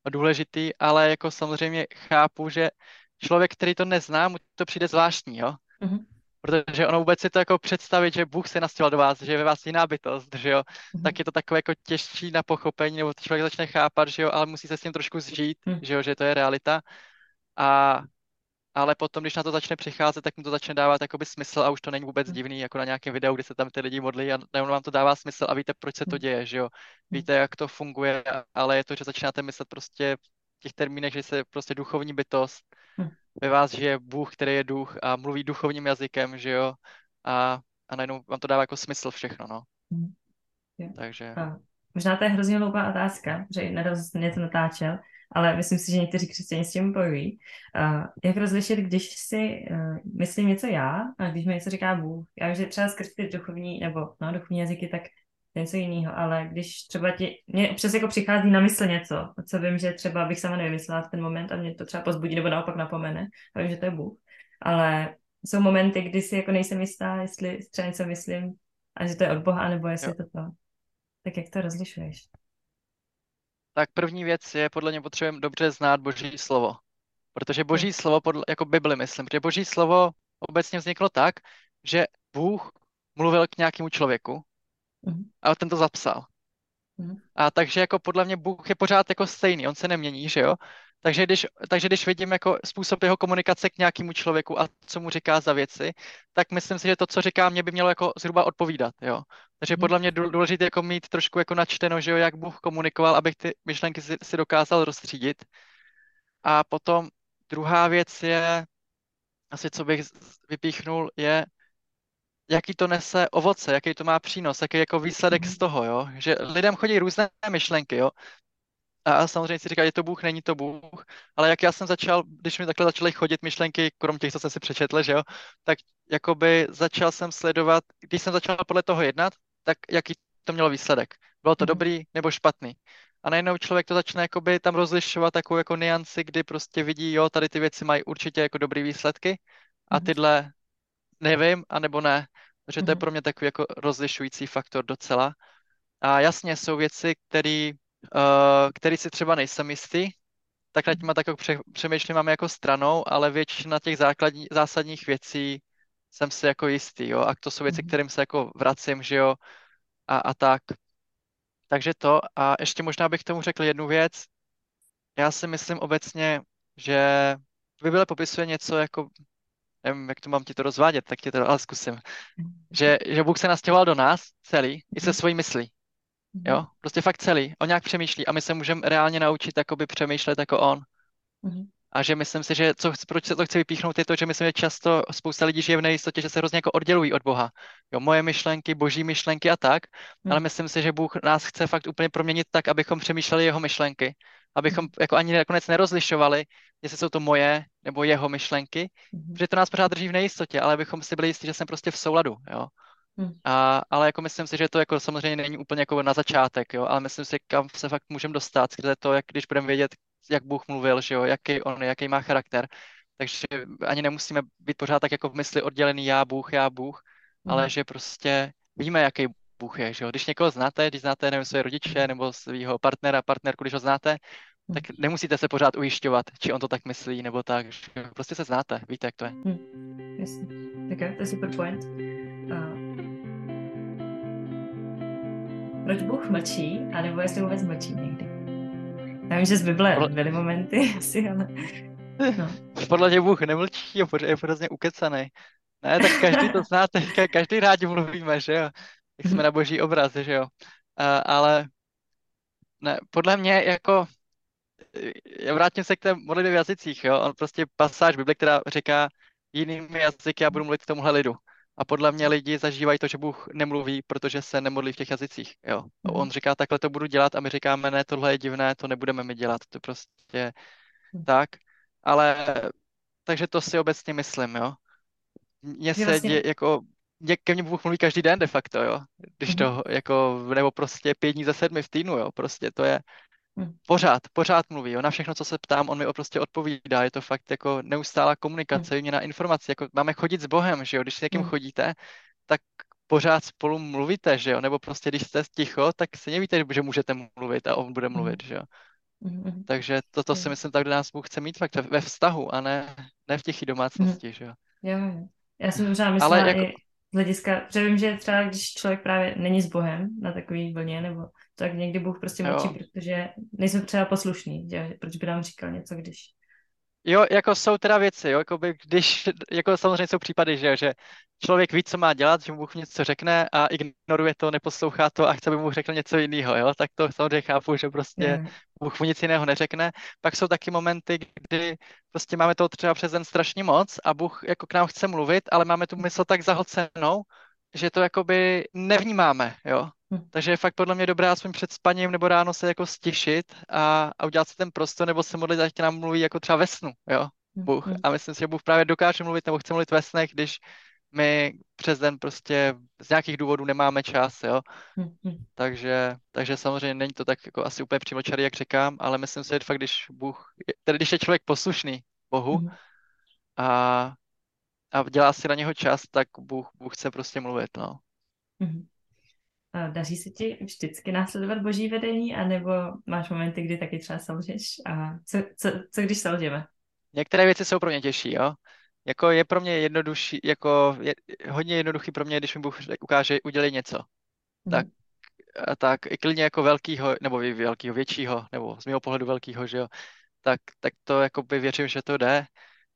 a důležitý, ale jako samozřejmě chápu, že člověk, který to nezná, mu to přijde zvláštní, jo. Mm-hmm. Protože ono vůbec si to jako představit, že Bůh se nastěhoval do vás, že je ve vás jiná bytost, že jo, tak je to takové jako těžší na pochopení, nebo člověk začne chápat, že jo, ale musí se s tím trošku zžít, že jo, že to je realita. A, ale potom, když na to začne přicházet, tak mu to začne dávat jakoby smysl a už to není vůbec divný, jako na nějakém videu, kdy se tam ty lidi modlí a najednou vám to dává smysl a víte, proč se to děje, že jo. Víte, jak to funguje, ale je to, že začínáte myslet prostě v těch termínech, že se prostě duchovní bytost, ve vás žije Bůh, který je duch a mluví duchovním jazykem, že jo, a, a najednou vám to dává jako smysl všechno, no. Mm. Takže. A možná to je hrozně hloupá otázka, že nedávno jsem něco natáčel, ale myslím si, že někteří křesťané s tím bojují. Uh, jak rozlišit, když si uh, myslím něco já a když mi něco říká Bůh? Já vím, že třeba skrz ty duchovní, nebo no, duchovní jazyky, tak něco jiného, ale když třeba ti, mně přes jako přichází na mysl něco, co vím, že třeba bych sama nevymyslela v ten moment a mě to třeba pozbudí nebo naopak napomene, a vím, že to je Bůh, ale jsou momenty, kdy si jako nejsem jistá, jestli třeba něco myslím a že to je od Boha, nebo jestli jo. To to. Tak jak to rozlišuješ? Tak první věc je, podle mě potřebujeme dobře znát Boží slovo, protože Boží slovo, podle, jako Bibli myslím, protože Boží slovo obecně vzniklo tak, že Bůh mluvil k nějakému člověku, Mm-hmm. A ten to zapsal. Mm-hmm. A takže jako podle mě Bůh je pořád jako stejný, on se nemění, že jo? Takže když, takže když vidím jako způsob jeho komunikace k nějakému člověku a co mu říká za věci, tak myslím si, že to, co říká, mě by mělo jako zhruba odpovídat, jo. Takže podle mě důležité jako mít trošku jako načteno, že jo, jak Bůh komunikoval, abych ty myšlenky si, si dokázal rozstřídit. A potom druhá věc je, asi co bych vypíchnul, je, jaký to nese ovoce, jaký to má přínos, jaký jako výsledek z toho, jo. Že lidem chodí různé myšlenky, jo. A samozřejmě si říká, je to Bůh, není to Bůh, ale jak já jsem začal, když mi takhle začaly chodit myšlenky, krom těch, co jsem si přečetl, že jo, tak jakoby začal jsem sledovat, když jsem začal podle toho jednat, tak jaký to mělo výsledek. Bylo to dobrý nebo špatný. A najednou člověk to začne jakoby tam rozlišovat takovou jako nianci, kdy prostě vidí, jo, tady ty věci mají určitě jako dobrý výsledky a tyhle nevím, anebo ne. Takže to je pro mě takový jako rozlišující faktor docela. A jasně, jsou věci, které Uh, který si třeba nejsem jistý, tak nad těma tak přemýšlím máme jako stranou, ale většina těch základní, zásadních věcí jsem si jako jistý, jo, a to jsou věci, kterým se jako vracím, že jo, a, a tak. Takže to a ještě možná bych tomu řekl jednu věc. Já si myslím obecně, že Bible popisuje něco jako, nevím, jak to mám ti to rozvádět, tak ti to ale zkusím, že, že Bůh se nastěhoval do nás celý i se svojí myslí. Jo, prostě fakt celý. On nějak přemýšlí a my se můžeme reálně naučit jakoby přemýšlet jako on. Mm-hmm. A že myslím si, že co, proč se to chci vypíchnout, je to, že myslím, že často spousta lidí žije v nejistotě, že se hrozně jako oddělují od Boha. Jo, moje myšlenky, boží myšlenky a tak, mm-hmm. ale myslím si, že Bůh nás chce fakt úplně proměnit tak, abychom přemýšleli jeho myšlenky. Abychom jako ani nakonec nerozlišovali, jestli jsou to moje nebo jeho myšlenky, mm-hmm. protože to nás pořád drží v nejistotě, ale abychom si byli jistí, že jsem prostě v souladu, jo. A, ale jako myslím si, že to jako samozřejmě není úplně jako na začátek, jo, ale myslím si, kam se fakt můžeme dostat skrze to, jak když budeme vědět, jak Bůh mluvil, že jo, jaký on, jaký má charakter. Takže ani nemusíme být pořád tak jako v mysli oddělený já Bůh, já Bůh, ale mm. že prostě víme, jaký Bůh je, že jo. Když někoho znáte, když znáte, nevím, své rodiče nebo svého partnera, partnerku, když ho znáte, mm. tak nemusíte se pořád ujišťovat, či on to tak myslí nebo tak, prostě se znáte, víte, jak to je. Mm. Jasně. Okay, to je super point. Uh... Proč Bůh mlčí, anebo jestli vůbec mlčí někdy? Já vím, že z Bible byly momenty asi, ale... No. Podle mě Bůh nemlčí, je hrozně ukecaný. Ne, tak každý to znáte, každý rádi mluvíme, že jo? Jak jsme na boží obraz, že jo? A, ale ne, podle mě jako... Já vrátím se k té modlitbě v jazycích, jo? On prostě pasáž Bible, která říká jinými jazyky, já budu mluvit tomuhle lidu. A podle mě lidi zažívají to, že Bůh nemluví, protože se nemodlí v těch jazycích. Jo. On říká, takhle to budu dělat a my říkáme, ne, tohle je divné, to nebudeme my dělat. To prostě tak. Ale takže to si obecně myslím, jo. Mně se vlastně... dě, jako, dě, ke mně Bůh mluví každý den de facto, jo. Když to jako, nebo prostě pět dní ze sedmi v týdnu, jo. Prostě to je pořád, pořád mluví, jo. Na všechno, co se ptám, on mi prostě odpovídá. Je to fakt jako neustálá komunikace, výměna informací. Jako máme chodit s Bohem, že jo. Když s někým chodíte, tak pořád spolu mluvíte, že jo. Nebo prostě když jste ticho, tak si nevíte, že můžete mluvit a on bude mluvit, že jo. Takže toto si myslím, tak nás Bůh chce mít fakt ve vztahu a ne, ne v tichý domácnosti, že jo. Jo, já jsem možná myslela ale jako... i z hlediska, protože vím, že třeba když člověk právě není s Bohem na takový vlně, nebo tak někdy Bůh prostě mlčí, protože nejsme třeba poslušní, že? Proč by nám říkal něco, když... Jo, jako jsou teda věci, jo, jako by, když, jako samozřejmě jsou případy, že, že člověk ví, co má dělat, že mu Bůh něco řekne a ignoruje to, neposlouchá to a chce, aby mu řekl něco jiného, jo, tak to samozřejmě chápu, že prostě yeah. Bůh mu nic jiného neřekne. Pak jsou taky momenty, kdy prostě máme toho třeba přes den strašně moc a Bůh jako k nám chce mluvit, ale máme tu mysl tak zahlcenou, že to jakoby nevnímáme, jo. Takže je fakt podle mě dobré aspoň před spaním nebo ráno se jako stišit a, a udělat si ten prostor nebo se modlit, ať nám mluví jako třeba ve snu, jo, Bůh. A myslím si, že Bůh právě dokáže mluvit nebo chce mluvit ve snech, když my přes den prostě z nějakých důvodů nemáme čas, jo. Takže, takže samozřejmě není to tak jako asi úplně přímočarý, jak říkám, ale myslím si, že fakt, když Bůh, tedy když je člověk poslušný Bohu a, a dělá si na něho čas, tak Bůh, Bůh chce prostě mluvit, no. Daří se ti vždycky následovat boží vedení, anebo máš momenty, kdy taky třeba selžeš? A co, co, co když selžeme? Některé věci jsou pro mě těžší, jo. Jako je pro mě jednodušší, jako je hodně jednoduchý pro mě, když mi Bůh ukáže, udělej něco. tak, tak i klidně jako velkýho, nebo velkýho, většího, nebo z mého pohledu velkýho, že jo, tak, tak to jakoby věřím, že to jde.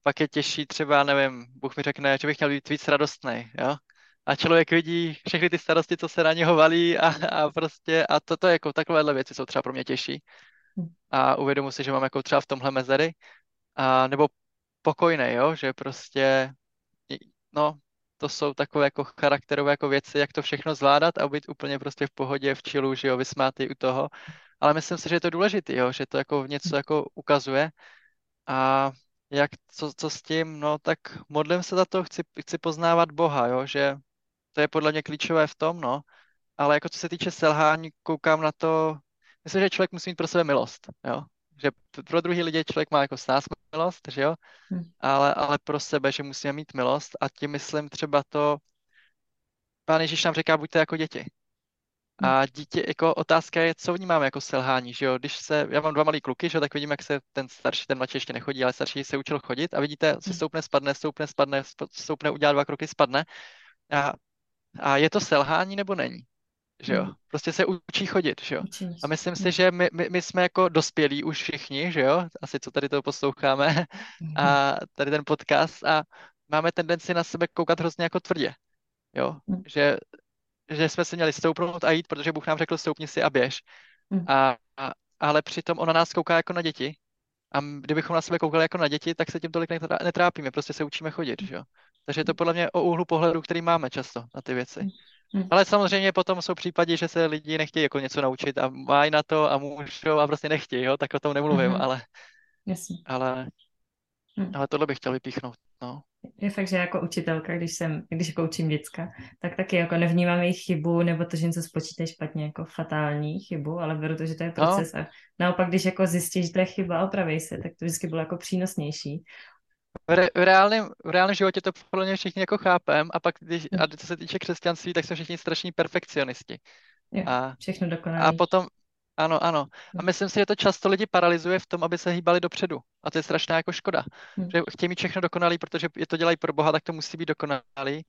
Pak je těžší třeba, nevím, Bůh mi řekne, že bych měl být víc radostnej, jo. A člověk vidí všechny ty starosti, co se na něho valí a, a prostě, a toto jako takovéhle věci jsou třeba pro mě těžší. A uvědomu si, že mám jako třeba v tomhle mezery, a nebo pokojnej, jo, že prostě, no, to jsou takové jako charakterové jako věci, jak to všechno zvládat a být úplně prostě v pohodě, v chillu, že jo, vysmátý u toho. Ale myslím si, že je to důležitý, jo, že to jako něco jako ukazuje. A jak, co, co s tím, no, tak modlím se za to, chci, chci poznávat Boha, jo, že to je podle mě klíčové v tom, no. Ale jako co se týče selhání, koukám na to, myslím, že člověk musí mít pro sebe milost, jo. Že pro druhý lidi člověk má jako s nás milost, že jo, ale, ale pro sebe, že musíme mít milost a tím myslím třeba to, Pán Ježíš nám říká, buďte jako děti. A dítě, jako otázka je, co vnímáme jako selhání, že jo, když se, já mám dva malý kluky, že jo, tak vidím, jak se ten starší, ten mladší ještě nechodí, ale starší se učil chodit a vidíte, se stoupne, spadne, stoupne, spadne, stoupne, udělá dva kroky, spadne a, a je to selhání nebo není? Že jo? Prostě se učí chodit, že jo? A myslím si, že my, my, my jsme jako dospělí už všichni, že jo? Asi co tady to posloucháme a tady ten podcast a máme tendenci na sebe koukat hrozně jako tvrdě, jo? Že, že jsme se měli stoupnout a jít, protože Bůh nám řekl stoupni si a běž. A, a, ale přitom on na nás kouká jako na děti a kdybychom na sebe koukali jako na děti, tak se tím tolik netrápíme, prostě se učíme chodit, že jo? Takže je to podle mě o úhlu pohledu, který máme často na ty věci. Ale samozřejmě potom jsou případy, že se lidi nechtějí jako něco naučit a mají na to a můžou a prostě nechtějí, jo? Tak o tom nemluvím, mm-hmm. ale, jasně. ale ale tohle bych chtěl vypíchnout. No. Je fakt, že jako učitelka, když jsem, když jako učím děcka, tak taky jako nevnímám jejich chybu nebo to, že něco spočítají špatně, jako fatální chybu, ale beru to, že to je proces no. A naopak, když jako zjistíš, že to je chyba a opraví se, tak to vždycky bylo jako přínosnější. V, re, v, reálném, v reálném životě to podle mě všichni jako chápem a pak, když, a co se týče křesťanství, tak jsme všichni strašní perfekcionisti. Jo, a, všechno dokonalé. A potom, ano, ano. A myslím si, že to často lidi paralizuje v tom, aby se hýbali dopředu. A to je strašná jako škoda. Hmm. Že chtějí mít všechno dokonalý, protože je to dělají pro Boha, tak to musí být dokonalý.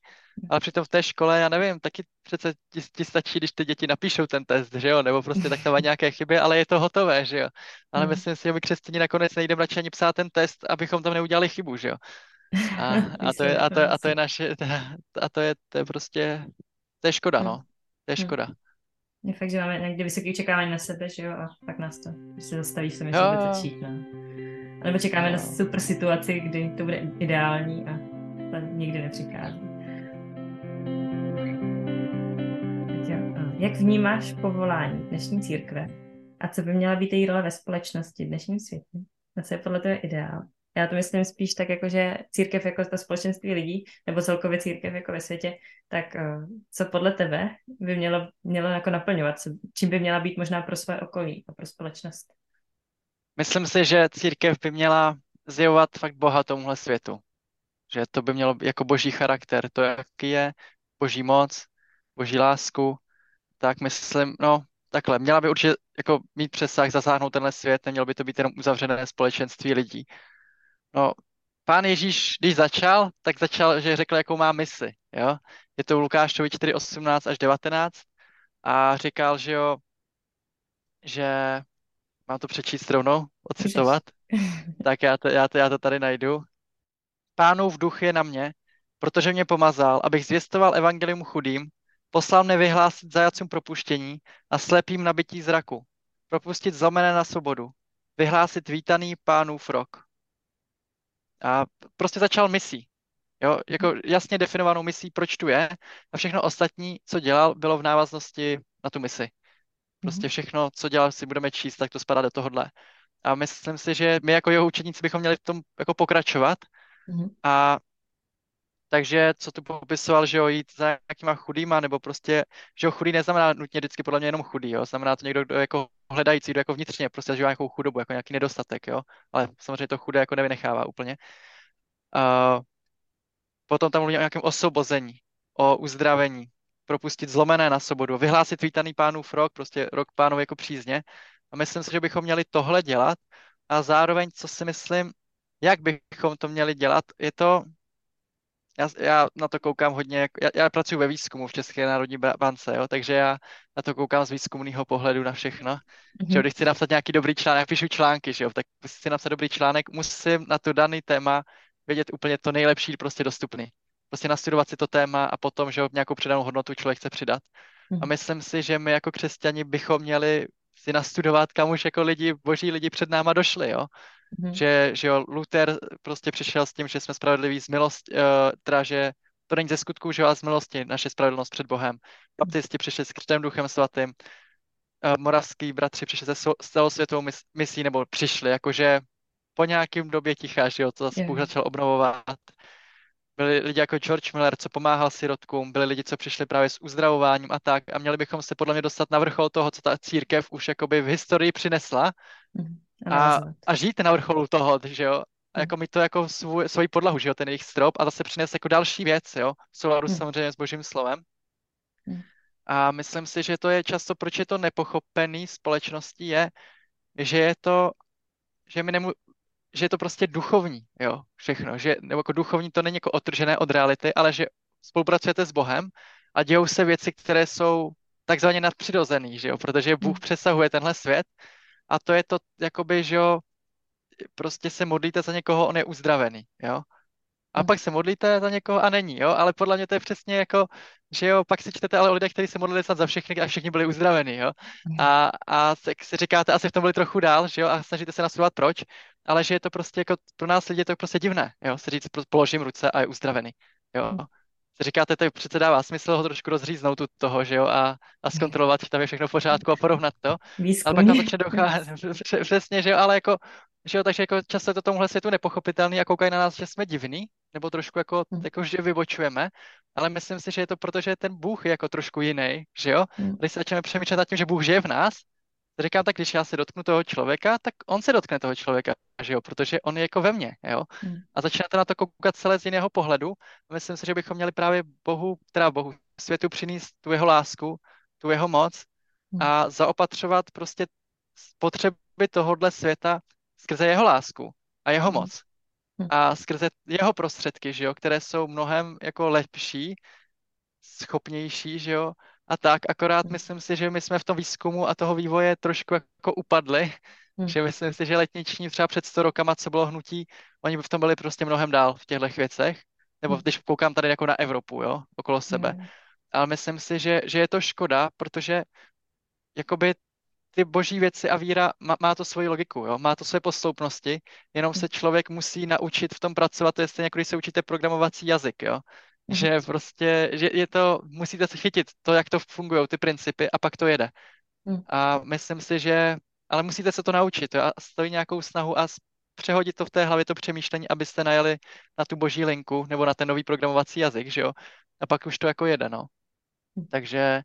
Ale přitom v té škole, já nevím, taky přece ti, ti stačí, když ty děti napíšou ten test, že jo? Nebo prostě tak tam mají nějaké chyby, ale je to hotové, že jo? Ale hmm. myslím si, že my křesťané nakonec nejdeme radši ani psát ten test, abychom tam neudělali chybu, že jo? A, a, to, je, a, to, a to je naše, a to je, to je prostě, to je škoda, no. To je škoda. Je fakt, že máme někde vysoké očekávání na sebe, že jo, a pak nás to, když se zastaví, se mi to bude začít, no. A nebo čekáme na super situaci, kdy to bude ideální a to nikdy nepřichází. Jak vnímáš povolání dnešní církve a co by měla být její role ve společnosti v dnešním světě? A co je podle toho ideál? Já to myslím spíš tak, jako, že církev jako to společenství lidí, nebo celkově církev jako ve světě, tak co podle tebe by mělo, mělo jako naplňovat? Čím by měla být možná pro své okolí a pro společnost? Myslím si, že církev by měla zjevovat fakt Boha tomuhle světu. Že to by mělo jako boží charakter, to jaký je, boží moc, boží lásku, tak myslím, no takhle, měla by určitě jako mít přesah, zasáhnout tenhle svět, nemělo by to být jenom uzavřené společenství lidí. No, Pán Ježíš, když začal, tak začal, že řekl, jakou má misi, jo. Je to u Lukášovi čtyři osmnáct až devatenáct a říkal, že jo, že mám to přečíst rovnou, ocitovat, tak já to, já to, já to tady najdu. Pánův duch je na mě, protože mě pomazal, abych zvěstoval evangelium chudým, poslal mne vyhlásit zajatcům propuštění a slepým nabití zraku, propustit zlomené na svobodu, vyhlásit vítaný Pánův rok. A prostě začal misí, jo, jako jasně definovanou misí, proč tu je a všechno ostatní, co dělal, bylo v návaznosti na tu misi. Prostě všechno, co dělal, si budeme číst, tak to spadá do tohohle. A myslím si, že my jako jeho učeníci bychom měli v tom jako pokračovat a takže, co tu popisoval, že jo, jít za nějakýma chudýma, nebo prostě, že jo, chudý neznamená nutně vždycky podle mě jenom chudý, jo, znamená to někdo, kdo jako hledající, kdo jako vnitřně, prostě žívá nějakou chudobu, jako nějaký nedostatek, jo, ale samozřejmě to chudé jako nevynechává úplně. Uh, potom tam mluví o nějakém osvobození, o uzdravení, propustit zlomené na svobodu, vyhlásit vítaný Pánův rok, prostě rok Pánův jako přízně. A myslím si, že bychom měli tohle dělat a zároveň, co si myslím, jak bychom to měli dělat, je to já, já na to koukám hodně, já, já pracuji ve výzkumu v České národní bance, jo, takže já na to koukám z výzkumného pohledu na všechno. Mm-hmm. Že když chci napsat nějaký dobrý článek, já píšu články, že jo, tak chci napsat dobrý článek, musím na to daný téma vědět úplně to nejlepší prostě dostupný. Prostě nastudovat si to téma a potom, že jo, nějakou přidanou hodnotu člověk chce přidat. Mm-hmm. A myslím si, že my jako křesťani bychom měli si nastudovat, kam už jako lidi, boží lidi před náma došli, jo. Mm-hmm. Že, že jo, Luther prostě přišel s tím, že jsme spravedliví z milosti, uh, teda, že to není ze skutků, že jo, a z milosti naše spravedlnost před Bohem. Baptisti přišli s křtem duchem svatým, uh, moravský bratři přišli se so, celosvětovou mis, misí, nebo přišli, jakože po nějakým době ticha, že jo, to zase yeah. Bůh začal obnovovat. Byli lidi jako George Miller, co pomáhal sirotkům, byli lidi, co přišli právě s uzdravováním a tak. A měli bychom se podle mě dostat na vrchol toho, co ta církev už jakoby v historii přinesla a, a žít na vrcholu toho, že jo. A jako mít to jako svůj, svoji podlahu, že jo, ten jejich strop a zase přines jako další věc, jo, v souladu samozřejmě s Božím slovem. A myslím si, že to je často, proč je to nepochopený společností, je, že je to, že my nemů... že je to prostě duchovní, jo, všechno, že, nebo jako duchovní to není jako odtržené od reality, ale že spolupracujete s Bohem a dějou se věci, které jsou takzvaně nadpřirozený, že jo, protože Bůh přesahuje tenhle svět a to je to, jakoby, že jo, prostě se modlíte za někoho, on je uzdravený, jo, a pak se modlíte za někoho a není, jo, ale podle mě to je přesně jako, že jo, pak si čtete ale o lidech, kteří se modlili snad za všechny a všichni byli uzdraveni, jo, a, a tak si říkáte, asi v tom byli trochu dál, že jo, a snažíte se nastudovat proč, ale že je to prostě jako, pro nás lidi je to prostě divné, jo, si říct, položím ruce a je uzdravený, jo, si říkáte, to přece dává smysl ho trošku rozříznout od toho, že jo, a, a zkontrolovat, že tam je všechno v pořádku a porovnat to, výzkumně. Ale pak tam začne docházet, přesně, že jo, ale jako, že jo, takže jako často je to tomuhle světu nepochopitelný a koukají na nás, že jsme divní, nebo trošku jako, jako že vybočujeme, ale myslím si, že je to proto, že ten Bůh je jako trošku jiný, že jo? Když se začneme přemýšlet nad tím, že Bůh žije v nás, říkám tak, když já se dotknu toho člověka, tak on se dotkne toho člověka, že jo? Protože on je jako ve mně, jo? A začínáte na to koukat celé z jiného pohledu. Myslím si, že bychom měli právě Bohu, teda Bohu, světu přinést tu jeho lásku, tu jeho moc a zaopatřovat prostě potřeby tohohle světa skrze jeho lásku a jeho moc. A skrze jeho prostředky, že jo, které jsou mnohem jako lepší, schopnější, že jo, a tak. Akorát myslím si, že my jsme v tom výzkumu a toho vývoje trošku jako upadli, hmm. že myslím si, že letniční třeba před sto rokama, co bylo hnutí, oni by v tom byli prostě mnohem dál v těchto věcech, nebo když koukám tady jako na Evropu, jo, okolo sebe. Hmm. Ale myslím si, že, že je to škoda, protože jakoby ty boží věci a víra má, má to svoji logiku, jo? Má to své postupnosti, jenom se člověk musí naučit v tom pracovat, to je stejně, když se učíte programovací jazyk, jo? Že prostě, že je to, musíte se chytit to, jak to fungují, ty principy a pak to jede. A myslím si, že, ale musíte se to naučit, jo? A stojí nějakou snahu a přehodit to v té hlavě, to přemýšlení, abyste najeli na tu boží linku nebo na ten nový programovací jazyk, že jo? A pak už to jako jede, no. Takže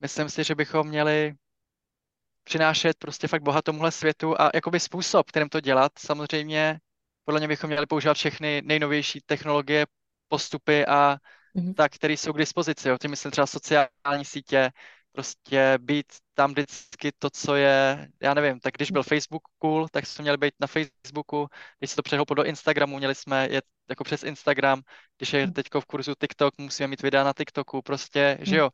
myslím si, že bychom měli přinášet prostě fakt Boha tomuhle světu a jakoby způsob, kterým to dělat. Samozřejmě podle mě bychom měli používat všechny nejnovější technologie, postupy a mm-hmm. tak, které jsou k dispozici. Jo. Tím myslím třeba sociální sítě, prostě být tam vždycky to, co je, já nevím, tak když byl Facebook cool, tak jsme měli být na Facebooku, když se to přehouplo do Instagramu, měli jsme jet jako přes Instagram, když je teďko v kurzu TikTok, musíme mít videa na TikToku, prostě, že jo.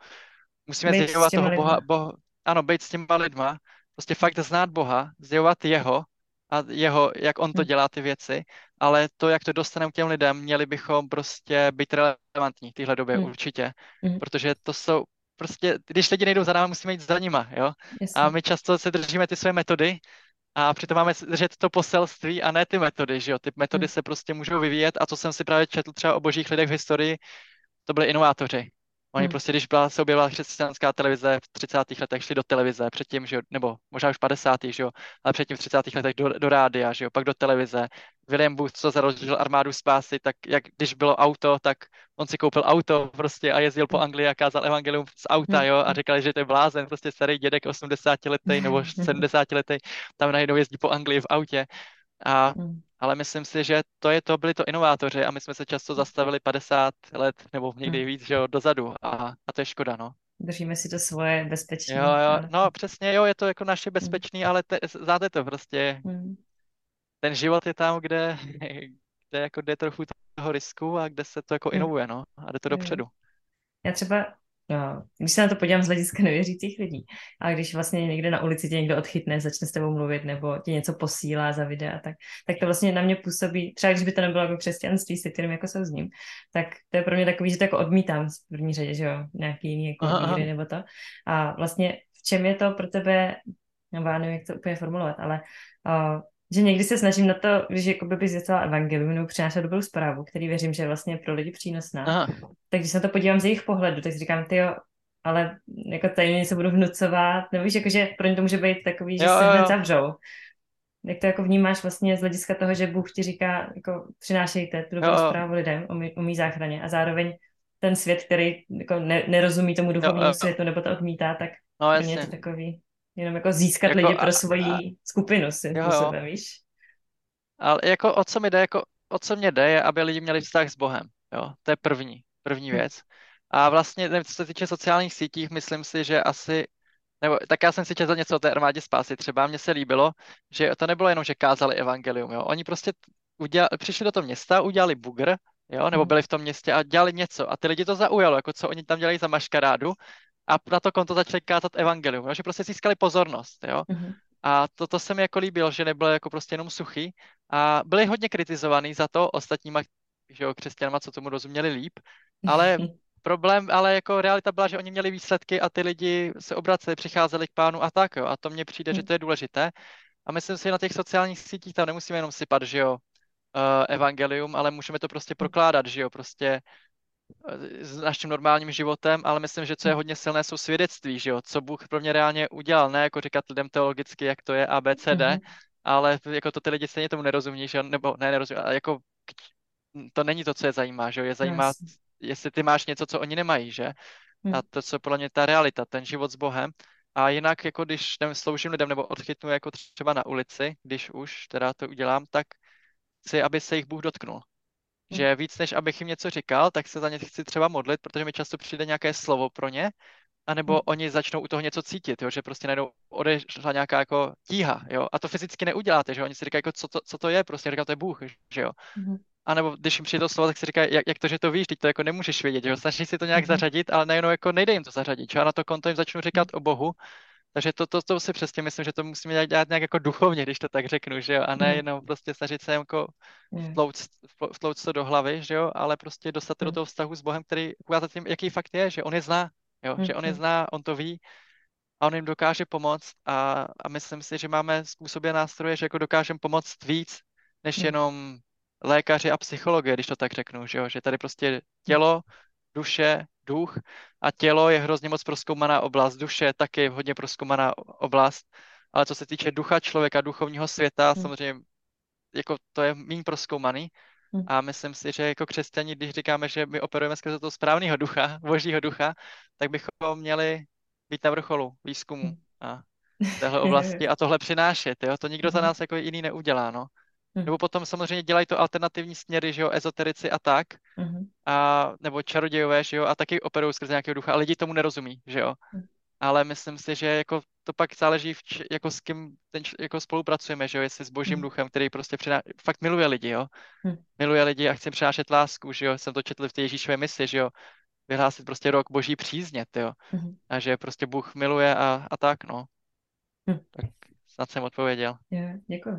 Musíme zjevovat toho Boha, boha ano, být s těma lidma, prostě fakt znát Boha, zjevovat jeho a jeho, jak on to dělá ty věci, ale to, jak to dostaneme k těm lidem, měli bychom prostě být relevantní v téhle době mm. určitě, mm. protože to jsou prostě, když lidi nejdou za náma, musíme jít za nima, jo? Jasně. A my často se držíme ty své metody a přitom máme držet to poselství a ne ty metody, že jo? Ty metody mm. se prostě můžou vyvíjet a co jsem si právě četl třeba o božích lidech v historii, to byli inovátoři. Oni prostě, když byla, se objevila křesťanská televize v třicátých letech, šli do televize, předtím, že jo, nebo možná už v padesátých, že jo, ale předtím v třicátých letech do, do rádia, že jo, pak do televize. William Booth, co založil armádu spásy, tak jak když bylo auto, tak on si koupil auto prostě a jezdil po Anglii a kázal evangelium z auta, jo, a říkali, že to je blázen, prostě starý dědek osmdesátiletý nebo sedmdesátiletý, tam najednou jezdí po Anglii v autě. A, ale myslím si, že to je to, byli to inovátoři a my jsme se často zastavili padesát let nebo někdy víc, že jo, dozadu a, a to je škoda, no. Držíme si to svoje bezpečné. Jo, jo, no přesně, jo, je to jako naše bezpečný, ale te, znáte to prostě, ten život je tam, kde, kde jako jde trochu toho risku a kde se to jako inovuje, no, a jde to dopředu. Já třeba, no, když se na to podívám z hlediska nevěřících lidí, a když vlastně někde na ulici tě někdo odchytne, začne s tebou mluvit, nebo tě něco posílá za videa, tak, tak to vlastně na mě působí, třeba když by to nebylo jako křesťanství, se kterým jako souzním, tak to je pro mě takový, že to jako odmítám v první řadě, že jo, nějaký jiný jako aha, víry nebo to. A vlastně v čem je to pro tebe, nebo já nevím, jak to úplně formulovat, ale uh, že někdy se snažím na to, když jakoby bych zvětšila evangelium nebo přinášela dobrou zprávu, který věřím, že je vlastně pro lidi přínosná. Aha. Tak když se na to podívám z jejich pohledu, tak si říkám, tyjo, ale jako tady něco budu vnucovat, nebo víš, jakože pro ně to může být takový, že jo, se hned zavřou. Jak to jako vnímáš vlastně z hlediska toho, že Bůh ti říká, jako přinášejte tu dobrou jo, zprávu lidem o mý, o mý záchraně a zároveň ten svět, který jako ne, nerozumí tomu duchovnímu světu nebo to odmítá, tak no, je to takový... Jenom jako získat jako, lidi pro svoji a, a, skupinu svým způsobem, víš? Ale jako o co mi jde, jako o co mě jde, je, aby lidi měli vztah s Bohem, jo? To je první, první věc. A vlastně, nevím, co se týče sociálních sítích, myslím si, že asi, nebo tak já jsem si četl něco o té armádě spásy, třeba mně se líbilo, že to nebylo jenom, že kázali evangelium, jo? Oni prostě udělali, přišli do toho města, udělali bugr, jo? Nebo byli v tom městě a dělali něco a ty lidi to zaujalo, jako co oni tam dělají za maškarádu, a na to konto začali kázat evangelium, jo? Že prostě získali pozornost, jo. Mm-hmm. A to, to se mi jako líbilo, že nebylo jako prostě jenom suchý a byli hodně kritizovaní za to ostatníma, že jo, křesťanama, co tomu rozuměli líp, ale mm-hmm. problém, ale jako realita byla, že oni měli výsledky a ty lidi se obraceli, přicházeli k pánu a tak, jo, a to mně přijde, mm-hmm. že to je důležité a myslím si, že na těch sociálních sítích tam nemusíme jenom sypat, že jo, uh, evangelium, ale můžeme to prostě prokládat, že jo, prostě s naším normálním životem, ale myslím, že co je hodně silné, jsou svědectví, že jo? Co Bůh pro mě reálně udělal, ne jako říkat lidem teologicky, jak to je A B C D, mm-hmm. ale jako to ty lidi stejně tomu nerozumí, že jo? Nebo ne, nerozumí, ale jako to není to, co je zajímá, že jo? Je zajímá, yes. jestli ty máš něco, co oni nemají, že? Mm. A to, co podle mě ta realita, ten život s Bohem. A jinak, jako když nevím, sloužím lidem nebo odchytnu jako třeba na ulici, když už teda to udělám, tak chci, aby se jich Bůh dotknul. Že víc, než abych jim něco říkal, tak se za ně chci třeba modlit, protože mi často přijde nějaké slovo pro ně, anebo hmm. oni začnou u toho něco cítit, jo? Že prostě najednou odešla nějaká jako tíha, jo? A to fyzicky neuděláte, že jo? Oni si říkají, jako, co, to, co to je, prostě říkají, to je Bůh, že jo. Hmm. A nebo když jim přijde to slovo, tak si říkají, jak, jak to, že to víš, teď to jako nemůžeš vědět, jo? Snaží si to nějak hmm. zařadit, ale najednou jako nejde jim to zařadit, jo? A na to konto jim začnu říkat hmm. o Bohu, takže to, to, to si přesně myslím, že to musíme dělat nějak jako duchovně, když to tak řeknu, že jo, a ne jenom prostě snažit se jako vtlouct, vtlouct to do hlavy, že jo, ale prostě dostat to do toho vztahu s Bohem, který ukázat tím, jaký fakt je, že on je zná, jo, že on je zná, on to ví a on jim dokáže pomoct a, a myslím si, že máme způsoby a nástroje, že jako dokážeme pomoct víc, než jenom lékaři a psychologie, když to tak řeknu, že jo, že tady prostě tělo, duše, duch a tělo je hrozně moc prozkoumaná oblast, duše je taky hodně prozkoumaná oblast, ale co se týče ducha člověka, duchovního světa, mm. samozřejmě jako to je méně prozkoumaný mm. a myslím si, že jako křesťani, když říkáme, že my operujeme skrze toho správného ducha, božího ducha, tak bychom měli být na vrcholu výzkumu mm. a téhle oblasti a tohle přinášet, jo? To nikdo za nás jako jiný neudělá, no. Hmm. Nebo potom samozřejmě dělají to alternativní směry, že jo, ezoterici a tak, hmm. a, nebo čarodějové, že jo, a taky operují skrze nějakého ducha, a lidi tomu nerozumí, že jo. Hmm. Ale myslím si, že jako to pak záleží, v č- jako s kým ten č- jako spolupracujeme, že jo, jestli s božím hmm. duchem, který prostě přiná- fakt miluje lidi, jo. Hmm. Miluje lidi a chce přinášet lásku, že jo, jsem to četl v té Ježíšové misi, že jo, vyhlásit prostě rok boží přízně, jo. Hmm. A že prostě Bůh miluje a, a tak, no. Hmm. Tak snad jsem odpověděl. Yeah, děkuji.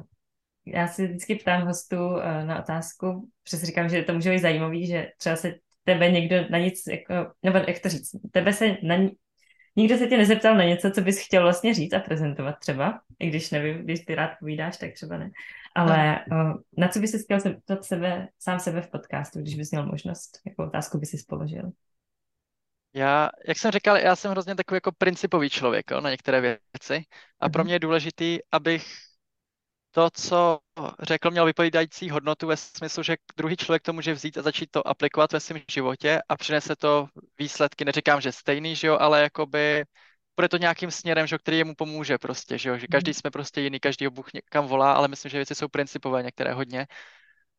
Já si vždycky ptám hostů na otázku, přesně říkám, že to může být zajímavý, že třeba se tebe někdo na nic, jako, nebo jak to říct, tebe se na, nikdo se tě nezeptal na něco, co bys chtěl vlastně říct a prezentovat třeba, i když nevím, když ty rád povídáš, tak třeba ne, ale no. Na co bys si chtěl zeptat sebe, sám sebe v podcastu, když bys měl možnost, jakou otázku bys si položil? Já, jak jsem říkal, já jsem hrozně takový jako principový člověk, jo, na některé věci a pro mě je důležitý, abych to, co řekl, měl vypovídající hodnotu ve smyslu, že druhý člověk to může vzít a začít to aplikovat ve svém životě a přinese to výsledky, neříkám, že stejný, že jo, ale jakoby bude to nějakým směrem, že jo, který jemu pomůže prostě, že jo, že každý jsme prostě jiný, každý ho Bůh někam volá, ale myslím, že věci jsou principové některé hodně.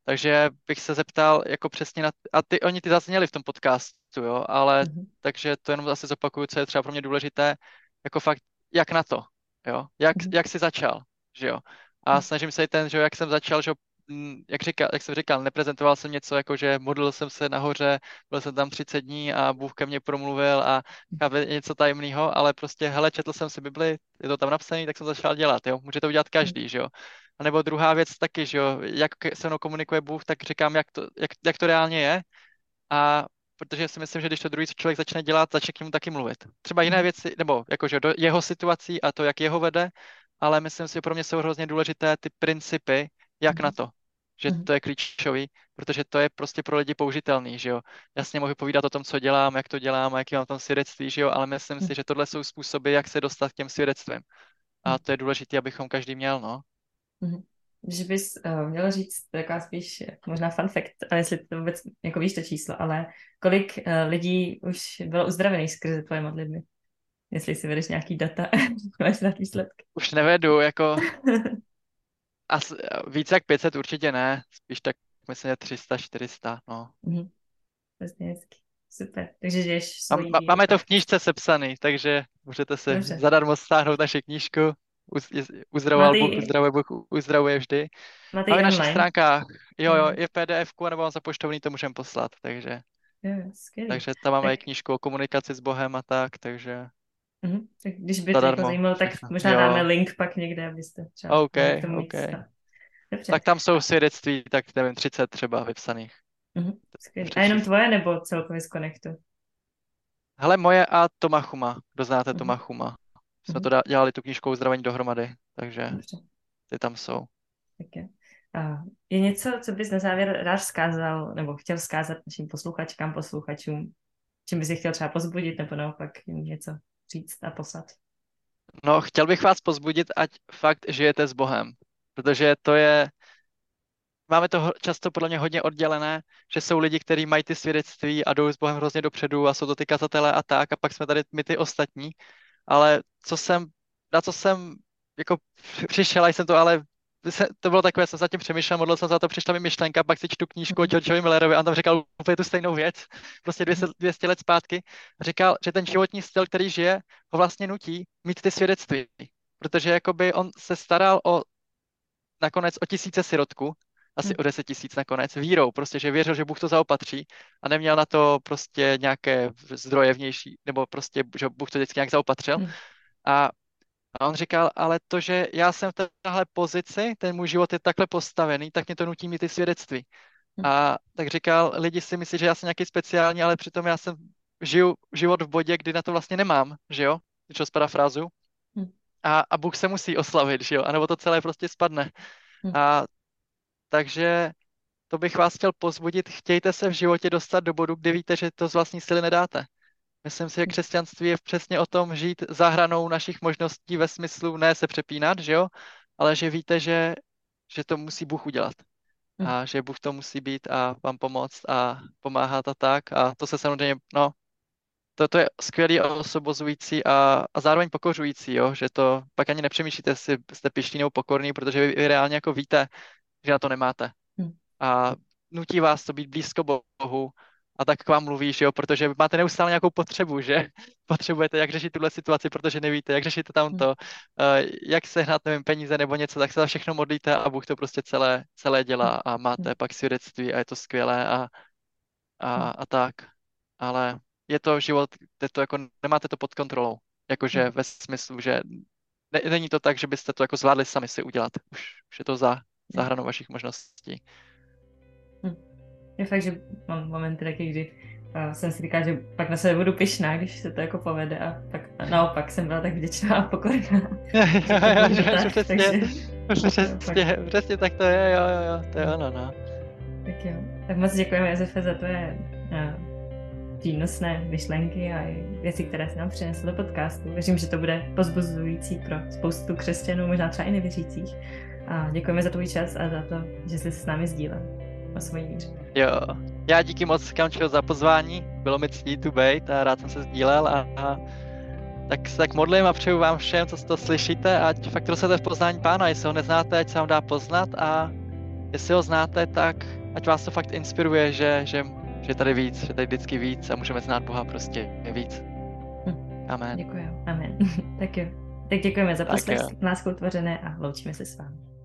Takže bych se zeptal jako přesně na, a ty, oni ty zazněli v tom podcastu, jo, ale mm-hmm. takže to jenom zase zopakuju, co je třeba pro mě důležité, jako fakt, jak na to, jo, jak, mm-hmm. jak jsi začal, že jo. A snažím se i ten, že jak jsem začal, že jak, říkal, jak jsem říkal, neprezentoval jsem něco, jako že modlil jsem se nahoře, byl jsem tam třicet dní a Bůh ke mně promluvil a něco tajemného, ale prostě, hele, četl jsem si Bibli, je to tam napsané, tak jsem začal dělat, jo, může to udělat každý, že jo. A nebo druhá věc taky, že jo, jak se mnou komunikuje Bůh, tak říkám, jak to, jak, jak to reálně je, a protože si myslím, že když to druhý člověk začne dělat, začne k němu taky mluvit. Třeba jiné věci, nebo jakože do jeho situací a to, jak jeho vede, ale myslím si, že pro mě jsou hrozně důležité ty principy, jak mm-hmm. na to, že mm-hmm. to je klíčový, protože to je prostě pro lidi použitelný, že jo. Jasně mohu povídat o tom, co dělám, jak to dělám a jaký mám tam svědectví, že jo, ale myslím mm-hmm. si, že tohle jsou způsoby, jak se dostat k těm svědectvím. A to je důležité, abychom každý měl, no. Mm-hmm. Že bys uh, měla říct, taková spíš možná fun fact, ale jestli to vůbec, jako víš to číslo, ale kolik uh, lidí už bylo uzdravených skrze tvoje modlitby? Jestli si vedeš nějaký data, máš na výsledky. Už nevedu, jako as, víc jak pět set určitě ne, spíš tak myslím tři sta, čtyři sta, no. Mm-hmm. Vlastně hezky, super, takže žiješ svojí... Má, máme to v knížce sepsaný, takže můžete se Dobře. zadarmo stáhnout naši knížku. Uz, uzdravoval Bůh, uzdravuje Bůh, uzdravuje vždy. Na těch našich stránkách, jo, jo, je pé dé efku, nebo vám zapoštovný, to můžeme poslat, takže. Yeah, takže tam máme tak... knížku o komunikaci s Bohem a tak, takže. Mm-hmm. Tak když by to zajímalo, tak možná jo. dáme link pak někde, abyste třeba okay, k tomu okay. Tak tam jsou svědectví, tak nevím, třicet třeba vypsaných. Mm-hmm. A jenom tvoje, nebo celkově z Connectu? Hele, moje a Toma Chuma, kdo znáte mm-hmm. Toma Chuma. Jsme to dělali tu knížku uzdravení dohromady, takže ty tam jsou. Tak je. A je něco, co bys na závěr rád vzkázal, nebo chtěl vzkázat našim posluchačkám, posluchačům? Čím bys je chtěl třeba pozbudit, nebo naopak jim něco říct a poslat? No, chtěl bych vás pozbudit, ať fakt žijete s Bohem, protože to je... Máme to často podle mě hodně oddělené, že jsou lidi, kteří mají ty svědectví a jdou s Bohem hrozně dopředu a jsou to ty kazatelé a tak, a pak jsme tady my ty ostatní. Ale co jsem, na co jsem jako přišel, a jsem to, ale to bylo takové, jsem zatím přemýšlel, modlil jsem za to, přišla mi myšlenka, pak si čtu knížku o Georgeovi Millerovi a on tam říkal úplně tu stejnou věc, prostě dvě stě let zpátky, říkal, že ten životní styl, který žije, ho vlastně nutí mít ty svědectví, protože jakoby on se staral o nakonec o tisíce sirotků, asi o deset tisíc nakonec, vírou, prostě, že věřil, že Bůh to zaopatří a neměl na to prostě nějaké zdroje vnější, nebo prostě, že Bůh to vždycky nějak zaopatřil. A, a on říkal, ale to, že já jsem v téhle pozici, ten můj život je takhle postavený, tak mě to nutí mít ty svědectví. A tak říkal, lidi si myslí, že já jsem nějaký speciální, ale přitom já jsem žiju život v bodě, kdy na to vlastně nemám, že jo, když to spadá frázu. A, a Bůh se musí oslavit, že jo, anebo to celé prostě spadne. A takže to bych vás chtěl pozbudit, chtějte se v životě dostat do bodu, kdy víte, že to z vlastní síly nedáte. Myslím si, že křesťanství je přesně o tom žít za hranou našich možností ve smyslu ne se přepínat, že jo? Ale že víte, že, že to musí Bůh udělat. A že Bůh to musí být a vám pomoct a pomáhat a tak. A to se samozřejmě, no, to, to je skvělý a osobozující a, a zároveň pokořující, jo? Že to pak ani nepřemýšlíte, jestli jste pyšní nebo pokorný, protože vy, vy reálně jako víte, že na to nemáte. A nutí vás to být blízko Bohu a tak k vám mluví, že jo, protože máte neustále nějakou potřebu, že? Potřebujete, jak řešit tuhle situaci, protože nevíte, jak řešit tamto, jak sehnat, nevím, peníze nebo něco, tak se za všechno modlíte a Bůh to prostě celé, celé dělá a máte pak svědectví a je to skvělé a, a, a tak. Ale je to život, kde to jako nemáte to pod kontrolou, jakože ve smyslu, že ne, není to tak, že byste to jako zvládli sami si udělat. Už, už je to za za hranou vašich možností. Hm. Je fakt, že mám momenty taky, kdy uh, jsem si říkala, že pak na sebe budu pyšná, když se to jako povede a pak a naopak jsem byla tak vděčná a pokorná. Přesně tak to je, jo, jo, jo, to je ono, no. Tak jo, tak moc děkujeme, Josefe, za tvoje uh, přínosné myšlenky a věci, které se nám přinesly do podcastu. Věřím, že to bude pozbuzující pro spoustu křesťanů, možná třeba i nevěřících. A děkujeme za tvůj čas a za to, že jsi s námi sdílel o svojí víře. Jo, já díky moc, Kamčo, za pozvání, bylo mi ctí tu bejt a rád jsem se sdílel a, a tak se tak modlím a přeju vám všem, co to slyšíte, ať fakt rostete v poznání Pána, jestli ho neznáte, ať se vám dá poznat a jestli ho znáte, tak ať vás to fakt inspiruje, že, že, že tady víc, že tady vždycky víc a můžeme znát Boha prostě víc. Amen. Děkuji, amen. Tak jo. Tak děkujeme za poslech, láskou tvořené a loučíme se s vámi.